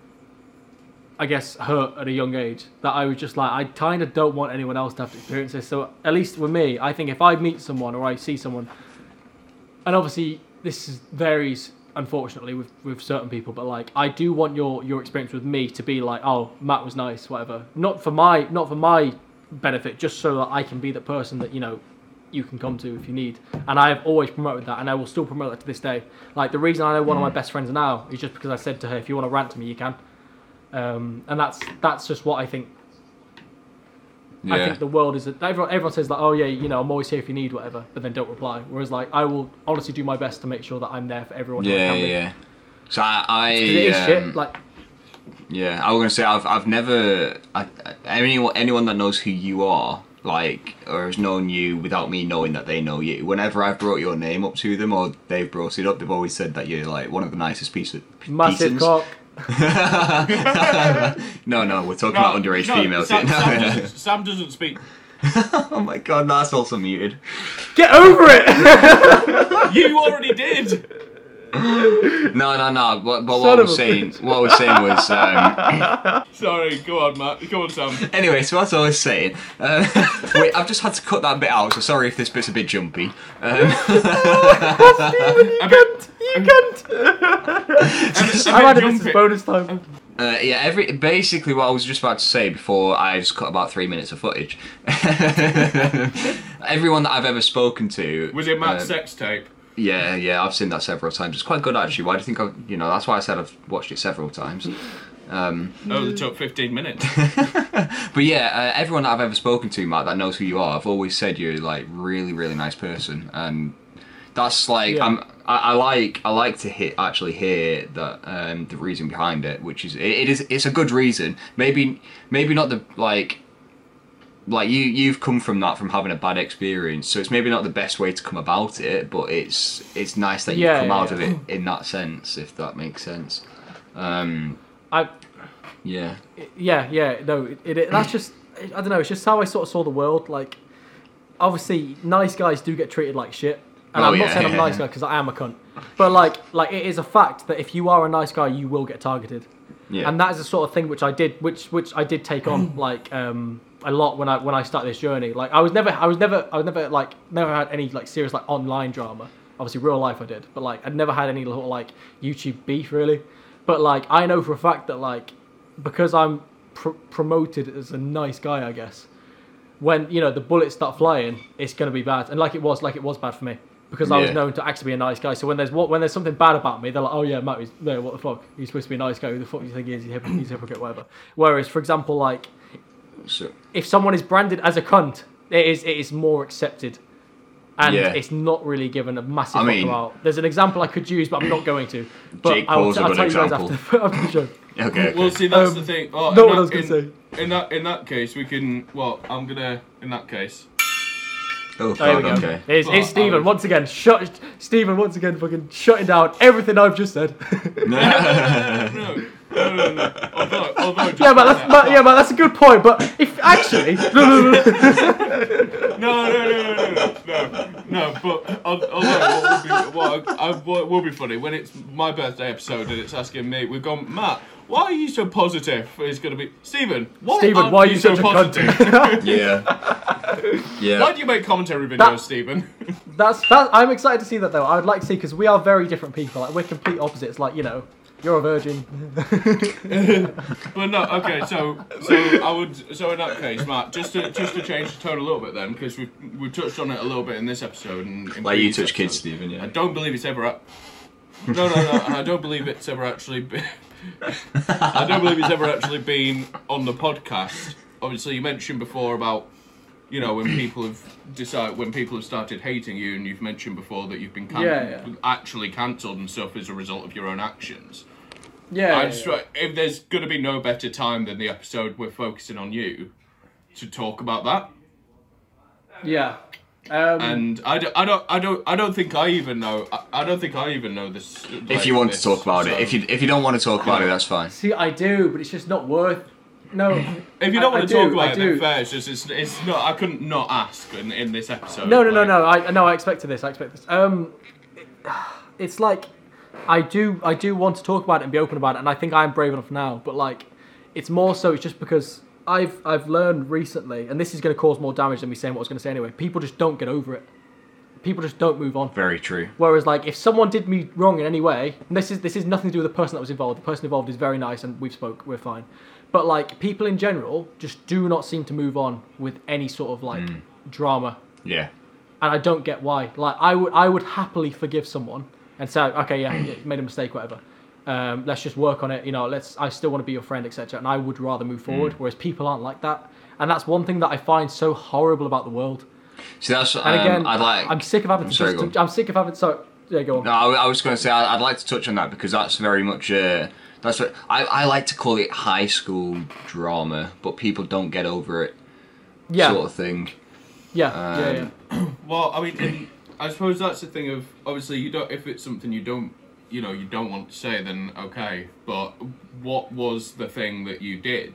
I guess, hurt at a young age. That I was just like, I kind of don't want anyone else to have to experience this. So at least with me, I think if I meet someone or I see someone. And obviously, this varies, unfortunately, with certain people. But like, I do want your experience with me to be like, oh, Matt was nice, whatever. Not for my benefit, just so that I can be the person that, you know, you can come to if you need. And I have always promoted that, and I will still promote that to this day. Like, the reason I know one of my best friends now is just because I said to her, if you want to rant to me, you can. And that's just what I think. Yeah. I think the world is everyone says like, oh yeah, you know, I'm always here if you need whatever, but then don't reply. Whereas like, I will honestly do my best to make sure that I'm there for everyone. Yeah, yeah. So it is shit. Like, yeah, I was gonna say I've never anyone that knows who you are, like, or has known you without me knowing that they know you. Whenever I've brought your name up to them or they've brought it up, they've always said that you're like one of the nicest pieces. Massive cock. No, we're talking about underage females. Sam doesn't speak. Oh my god, that's also muted. Get over it. You already did. No. But what I was saying was. Sorry, go on, Matt. Go on, Sam. Anyway, so that's all I was saying. Wait, I've just had to cut that bit out. So sorry if this bit's a bit jumpy. You can't. I'm adding this as bonus time. Basically what I was just about to say before I just cut about 3 minutes of footage. Everyone that I've ever spoken to. Was it Matt's sex tape? Yeah, I've seen that several times. It's quite good, actually. Why do you think that's why I said I've watched it several times. The top 15 minutes. But yeah, everyone that I've ever spoken to, Matt, that knows who you are, I've always said you're like really, really nice person, and that's like, yeah. I like to hear that the reason behind it, which is it's a good reason. Maybe not the like. Like, you've come from that, from having a bad experience, so it's maybe not the best way to come about it, but it's nice that you've come out of it in that sense, if that makes sense. That's just, I don't know, it's just how I sort of saw the world. Like, obviously, nice guys do get treated like shit, and I'm not saying I'm a nice guy, because I am a cunt, but like, it is a fact that if you are a nice guy, you will get targeted. Yeah. And that is the sort of thing which I did take on, like, a lot when I started this journey. Like, I never had any like serious like online drama. Obviously, real life I did, but like, I'd never had any little like YouTube beef really. But like, I know for a fact that like, because I'm promoted as a nice guy, I guess, when you know the bullets start flying, it's gonna be bad. And like it was bad for me, because I was known to actually be a nice guy. So when there's something bad about me, they're like, oh yeah, Matt, what the fuck? You're supposed to be a nice guy. Who the fuck do you think he is? He's a hypocrite, whatever. Whereas, for example, like. So, if someone is branded as a cunt, it is more accepted, and it's not really given a massive out. There's an example I could use, but I'm not going to. But Jake Paul's I'll tell example. You guys after the show. Okay. Well, see, that's the thing. Oh, not what I was going to say. In that case, we can. Well, I'm gonna. In that case. Oh, there we go. Okay. It's Stephen once again. Stephen once again fucking shutting down everything I've just said. No. No. Although, that's a good point. But if actually, no. But although what will be funny when it's my birthday episode and it's asking me, we've gone, Matt, why are you so positive? It's going to be Stephen. Why are you so positive? Yeah. Why do you make commentary videos, Stephen? That's. I'm excited to see that though. I would like to see because we are very different people. Like we're complete opposites. Like you're a virgin. But no. Okay. So I would. So in that case, Matt, just to change the tone a little bit then, because we touched on it a little bit in this episode and like you touch kids, Stephen. Yeah. I don't believe it's ever. No. And I don't believe it's ever actually. I don't believe he's ever actually been on the podcast. Obviously, you mentioned before about, when people have started hating you, and you've mentioned before that you've been actually cancelled and stuff as a result of your own actions. If there's going to be no better time than the episode we're focusing on you to talk about that. Yeah. And I don't think I even know this. If you want to talk about it, if you don't want to talk about it, that's fine. See, I do, but it's just not worth. No. If you don't want to talk about it, then fair. It's just it's not. I couldn't not ask in this episode. No. I expected this. It's like I do want to talk about it and be open about it, and I think I'm brave enough now. But like, it's more so. It's just because. I've learned recently, and this is going to cause more damage than me saying what I was going to say anyway, people just don't get over it. People just don't move on. Very true. Whereas, if someone did me wrong in any way, and this is nothing to do with the person that was involved. The person involved is very nice, and we're fine. But, people in general just do not seem to move on with any sort of, drama. Yeah. And I don't get why. I would happily forgive someone and say, okay, yeah, made a mistake, whatever. Let's just work on it, I still want to be your friend, etc. And I would rather move forward, whereas people aren't like that. And that's one thing that I find so horrible about the world. See, that's I'm sick of having go on. No, I was going to say, I'd like to touch on that because that's very much, that's what, I like to call it high school drama, but people don't get over it sort of thing. Yeah. Well, I mean, I suppose that's the thing of, obviously, you don't. If it's something you don't, you don't want to say, then okay. But what was the thing that you did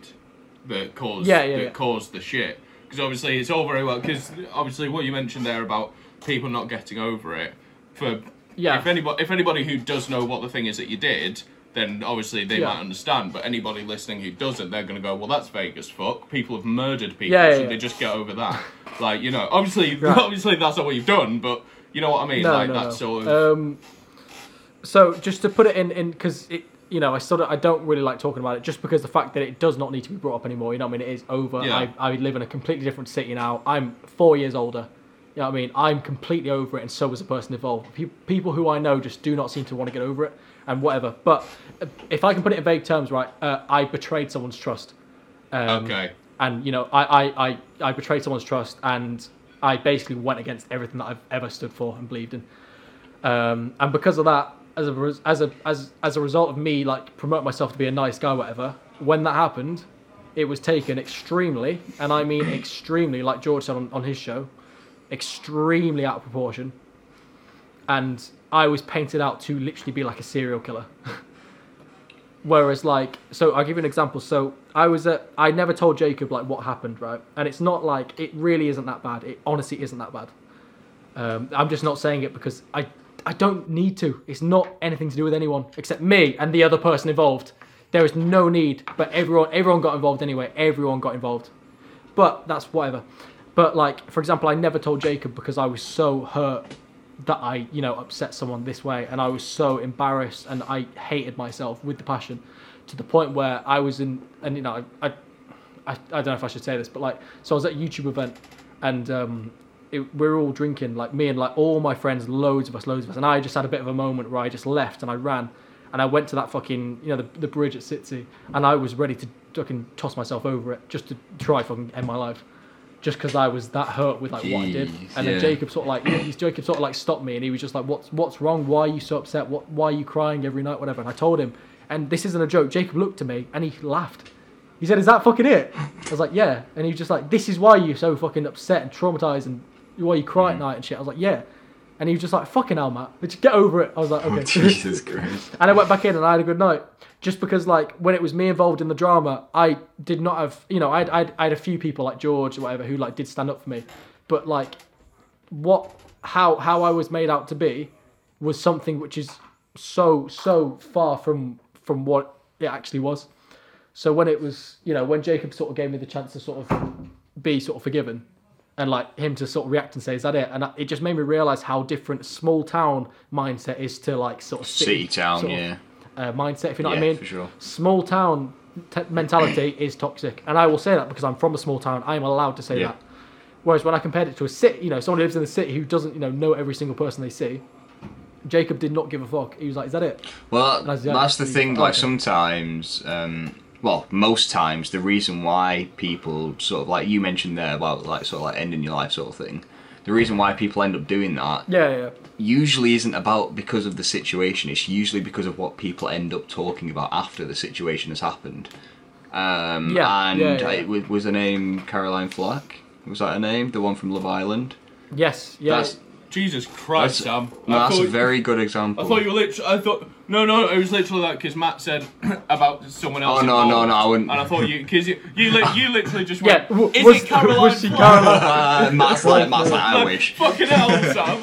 that caused caused the shit? Because obviously it's all very well. Because obviously what you mentioned there about people not getting over it. If anybody who does know what the thing is that you did, then obviously they might understand. But anybody listening who doesn't, they're gonna go, well, that's vague as fuck. People have murdered people, so they just get over that. Obviously that's not what you've done. But you know what I mean? Sort of. So just to put it in, because I don't really like talking about it, just because the fact that it does not need to be brought up anymore. You know what I mean? It is over. Yeah. I live in a completely different city now. I'm 4 years older. You know what I mean? I'm completely over it, and so was the person involved. People who I know just do not seem to want to get over it, and whatever. But if I can put it in vague terms, right? I betrayed someone's trust. Okay. And I betrayed someone's trust, and I basically went against everything that I've ever stood for and believed in. And because of that. As a result of me promote myself to be a nice guy, whatever. When that happened, it was taken extremely, and I mean extremely, like George said on his show, extremely out of proportion. And I was painted out to literally be like a serial killer. Whereas so I'll give you an example. So I never told Jacob what happened, right? And it's not it really isn't that bad. It honestly isn't that bad. I'm just not saying it because I don't need to. It's not anything to do with anyone except me and the other person involved. There is no need, but everyone got involved anyway. Everyone got involved. But that's whatever. But for example, I never told Jacob because I was so hurt that I, upset someone this way, and I was so embarrassed and I hated myself with the passion to the point where I was in, and I don't know if I should say this, but so I was at a YouTube event and we're all drinking, me and all my friends, loads of us, and I just had a bit of a moment where I just left and I ran, and I went to that fucking, the bridge at Sitsi, and I was ready to fucking toss myself over it just to try fucking end my life, just because I was that hurt with what I did. And then Jacob sort of stopped me, and he was just like, what's wrong? Why are you so upset? Why are you crying every night? Whatever. And I told him, and this isn't a joke. Jacob looked at me and he laughed. He said, "Is that fucking it?" I was like, "Yeah," and he was just like, "This is why you're so fucking upset and traumatized and." Why you cry at night and shit? I was like, yeah. And he was just like, fucking hell, Matt. Just get over it. I was like, okay. Oh, Jesus Christ. And I went back in and I had a good night. Just because, like, when it was me involved in the drama, I did not have, you know, I had a few people like George or whatever who, like, did stand up for me. But, like, how I was made out to be was something which is so far from what it actually was. So when it was, you know, when Jacob sort of gave me the chance to sort of be sort of forgiven, and like him to sort of react and say, is that it? And it just made me realise how different small town mindset is to like sort of city town sort of, mindset, if you know what I mean. For sure. Small town mentality is toxic. And I will say that because I'm from a small town. I'm allowed to say that. Whereas when I compared it to a city, you know, someone who lives in the city who doesn't, you know every single person they see, Jacob did not give a fuck. He was like, is that it? Well, that's the thing, like sometimes... Well, most times the reason why people sort of like you mentioned there about like sort of like ending your life sort of thing, the reason why people end up doing that usually isn't about because of the situation. It's usually because of what people end up talking about after the situation has happened. It was her name Caroline Flack. Was that her name? The one from Love Island. Yes. Yeah. Jesus Christ, Sam. No, that's a very good example. I thought you were literally... No, it was literally like because Matt said about someone else. Oh, no, I wouldn't. And I thought you... Because you literally just went, is it Caroline? Was she Caroline? Matt's like, I wish. Fucking hell, Sam.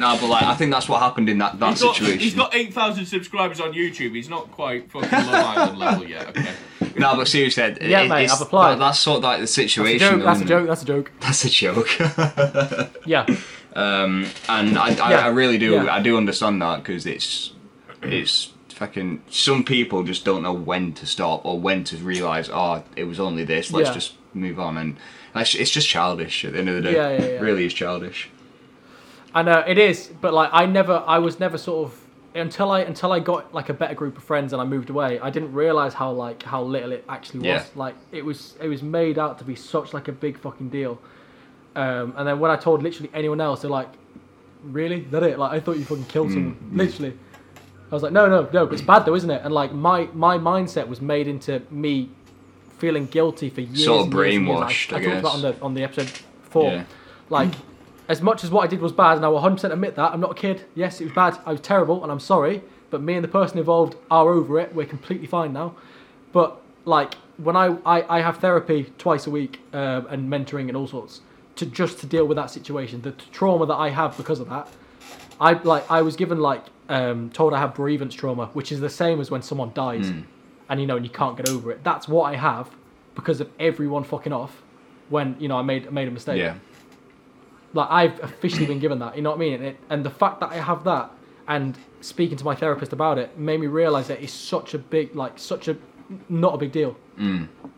No, but like, I think that's what happened in that situation. He's got 8,000 subscribers on YouTube. He's not quite fucking Love Island level yet, okay? No, but seriously, mate, I've applied. That's sort of like the situation. That's a joke. Yeah. I really do. Yeah. I do understand that because it's fucking. Some people just don't know when to stop or when to realise. Oh, it was only this. Let's just move on, and it's just childish at the end of the day. Yeah. It really is childish. I know it is, but like I was never sort of until I got like a better group of friends and I moved away. I didn't realise how little it actually was. Yeah. Like it was made out to be such like a big fucking deal. And then when I told literally anyone else, they're like, really? Is that it? Like, I thought you fucking killed someone. Literally. I was like, no, but it's bad though, isn't it? And like, my mindset was made into me feeling guilty for years. Sort of brainwashed, I guess. I talked about on the episode 4. Yeah. Like, as much as what I did was bad, and I will 100% admit that, I'm not a kid. Yes, it was bad. I was terrible, and I'm sorry. But me and the person involved are over it. We're completely fine now. But like, when I have therapy twice a week and mentoring and all sorts. To deal with that situation, the trauma that I have because of that, I was told I have bereavement trauma, which is the same as when someone dies, and you know, and you can't get over it. That's what I have because of everyone fucking off when you know I made a mistake. Yeah. Like I've officially been given that, you know what I mean? And the fact that I have that, and speaking to my therapist about it, made me realise that it's such a not a big deal.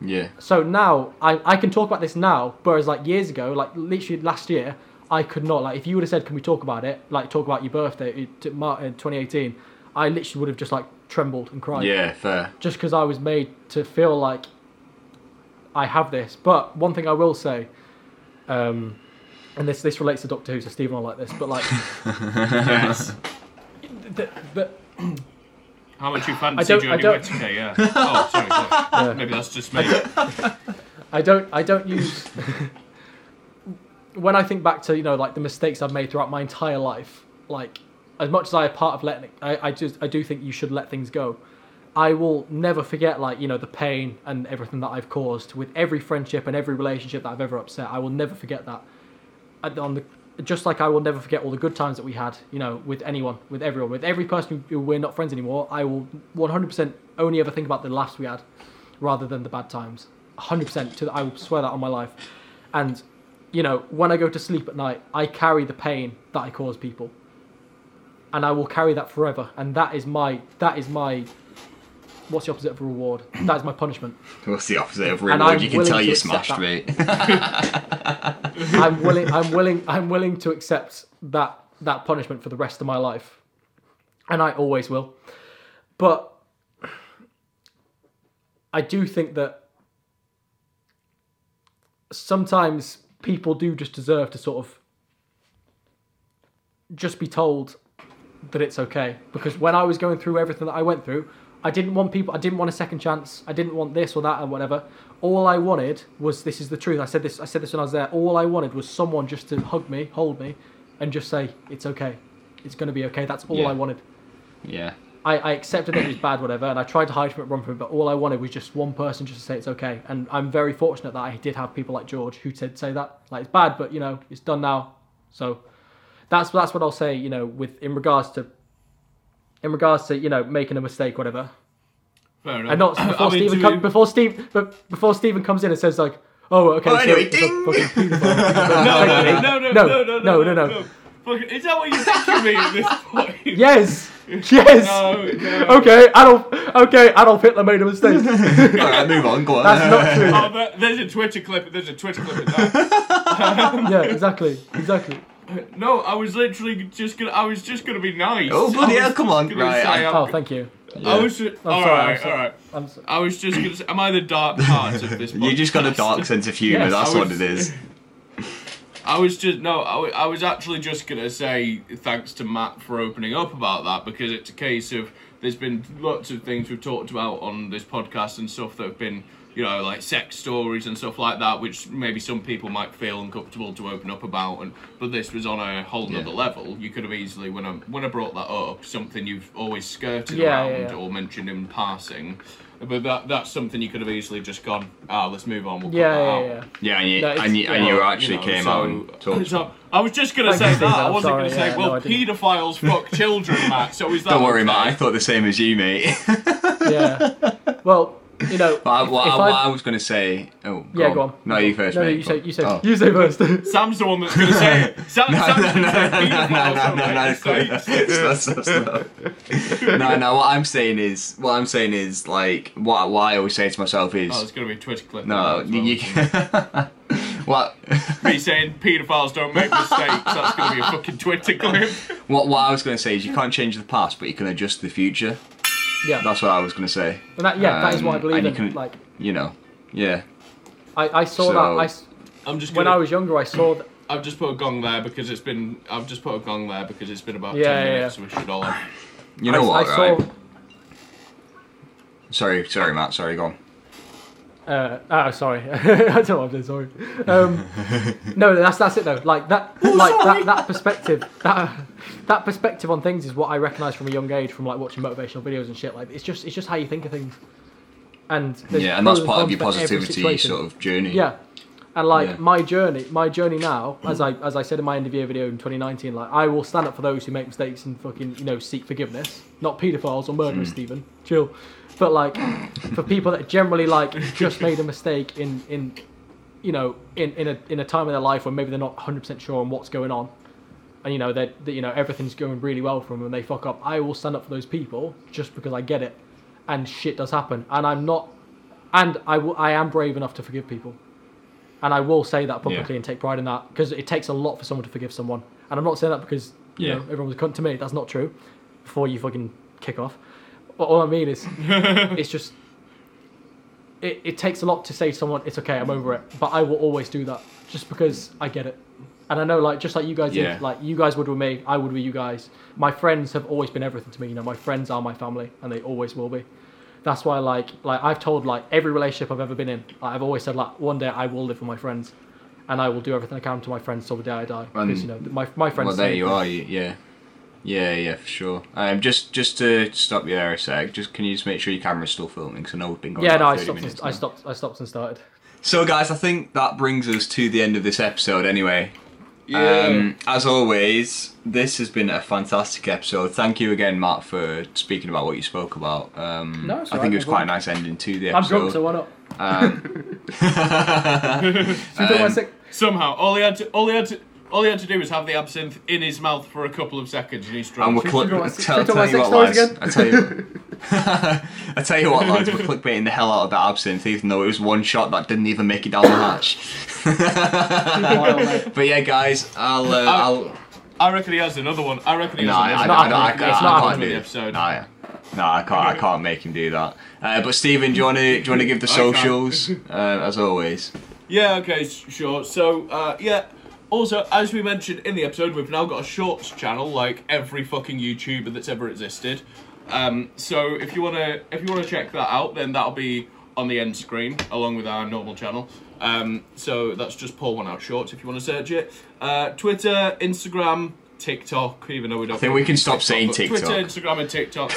Yeah. So now I can talk about this now, whereas like years ago, like literally last year, I could not. Like if you would have said, "Can we talk about it?" Like talk about your birthday, in 2018, I literally would have just like trembled and cried. Yeah, fair. Just because I was made to feel like I have this. But one thing I will say, and this relates to Doctor Who, so Stephen will like this, but like, yes, but. How much you fancy Jodie Whittaker? Yeah. Oh, sorry. Yeah. Maybe that's just me. I don't use. When I think back to, you know, like the mistakes I've made throughout my entire life, like as much as I am part of letting, I do think you should let things go. I will never forget, like, you know, the pain and everything that I've caused with every friendship and every relationship that I've ever upset. I will never forget that. Just like I will never forget all the good times that we had, you know, with anyone, with everyone, with every person who we're not friends anymore, I will 100% only ever think about the laughs we had rather than the bad times. 100%. I will swear that on my life. And, you know, when I go to sleep at night, I carry the pain that I cause people. And I will carry that forever. And that is my... What's the opposite of a reward? That is my punishment. What's the opposite of reward? You can tell you smashed me. I'm willing to accept that punishment for the rest of my life. And I always will. But I do think that sometimes people do just deserve to sort of just be told that it's okay. Because when I was going through everything that I went through, I didn't want a second chance. I didn't want this or that and whatever. All I wanted was, this is the truth. I said this when I was there. All I wanted was someone just to hug me, hold me, and just say, it's okay. It's going to be okay. That's all I wanted. Yeah. I accepted that it was bad, whatever, and I tried to hide from it, run from it, but all I wanted was just one person just to say it's okay. And I'm very fortunate that I did have people like George who did say that. Like, it's bad, but, you know, it's done now. So that's what I'll say, you know, with in regards to, you know, making a mistake, whatever. Fair enough. And not before Stephen comes in and says, like, oh, okay. Oh, anyway, ding! No. Is that what you think you mean at this point? Yes. No. Okay, Adolf Hitler made a mistake. Alright, move on, go on. That's not true. Oh, but there's a Twitter clip of that. Yeah, exactly. No, I was literally just gonna be nice. Oh, bloody hell, come on. Right. Oh, thank you. Yeah. All right. I was just gonna say, am I the dark part of this podcast? You just got a dark sense of humour, yes, that's what it is. I was actually just going to say thanks to Matt for opening up about that, because it's a case of there's been lots of things we've talked about on this podcast and stuff that have been, you know, like sex stories and stuff like that, which maybe some people might feel uncomfortable to open up about, but this was on a whole nother level. You could have easily, when I brought that up, something you've always skirted around or mentioned in passing. But that's something you could have easily just gone, let's move on, we'll cut that out. And you actually came out and talked. I was just going to say that. I wasn't going to say, paedophiles fuck children, Matt, so is that... Don't worry, Matt, I thought the same as you, mate. Yeah. Well, you know... But what I was going to say... Go on. No, you first, mate. You say first. Sam's the one that's going to say it. No, what I'm saying is, like, what I always say to myself is... Oh, it's going to be a Twitter clip. No, you can't... What? Me saying paedophiles don't make mistakes, that's going to be a fucking Twitter clip. What I was going to say is you can't change the past, but you can adjust the future. Yeah, that's what I was going to say. And that is what I believe in. I saw that when I was younger. I've just put a gong there because it's been. I've just put a gong there because it's been about 10 minutes. So we should all. You know what? Sorry, Matt. Sorry, go on. Sorry. I don't know what I'm doing. Sorry. No, that's it though. Like that, that perspective, that perspective on things is what I recognise from a young age, from like watching motivational videos and shit. Like it's just how you think of things. And that's part of your positivity sort of journey. Yeah, and my journey now, as I said in my interview video in 2019, like I will stand up for those who make mistakes and fucking seek forgiveness, not paedophiles or murderers, Stephen. Chill. But like, for people that generally like just made a mistake in a time of their life where maybe they're not 100% sure on what's going on, and that everything's going really well for them and they fuck up, I will stand up for those people just because I get it, and shit does happen, and I am brave enough to forgive people, and I will say that publicly and take pride in that, because it takes a lot for someone to forgive someone, and I'm not saying that because everyone was a cunt to me. That's not true. Before you fucking kick off. But all I mean is, it's just, it takes a lot to say to someone, it's okay, I'm over it. But I will always do that, just because I get it. And I know, like, just like you guys did, like, you guys would with me, I would with you guys. My friends have always been everything to me, my friends are my family, and they always will be. That's why, like I've told, like, every relationship I've ever been in, I've always said, like, one day I will live with my friends, and I will do everything I can to my friends till the day I die. Because, my friends... Well, there you are, Yeah, for sure. Just to stop you there a sec, can you just make sure your camera's still filming? Because I know we've been going about 30 minutes now. I stopped and started. So guys, I think that brings us to the end of this episode anyway. Yeah. As always, this has been a fantastic episode. Thank you again, Matt, for speaking about what you spoke about. I think it was quite a nice ending to the episode. I'm drunk, so why not? Somehow, all he had to do was have the absinthe in his mouth for a couple of seconds and he's drunk. And I tell you what, lads, we're clickbaiting the hell out of that absinthe, even though it was one shot that didn't even make it down the hatch. But yeah, guys, I reckon he has another one. I reckon he has another one. I can't make him do that. But Stephen, do you want to give the socials as always? Yeah. Okay. Sure. So yeah. Also, as we mentioned in the episode, we've now got a shorts channel, like every fucking YouTuber that's ever existed. So if you wanna check that out, then that'll be on the end screen along with our normal channel. So that's just Pour One Out Shorts if you want to search it. Twitter, Instagram, TikTok, even though we don't... I think we can stop saying TikTok. Twitter, Instagram and TikTok.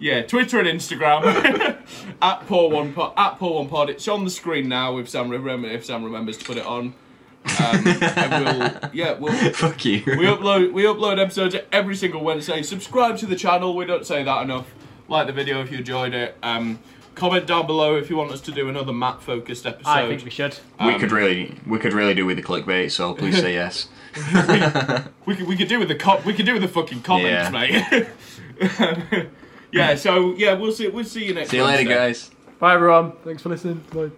Yeah, Twitter and Instagram. At Pour One Pod. At Pour One Pod. It's on the screen now if Sam remembers to put it on. And we'll fuck you. We upload episodes every single Wednesday. Subscribe to the channel. We don't say that enough. Like the video if you enjoyed it. Comment down below if you want us to do another Matt focused episode. I think we should. We could really do with the clickbait. So please say yes. we could do with the fucking comments, mate. Yeah. So we'll see you next time. See you later, guys. Bye everyone. Thanks for listening. Bye.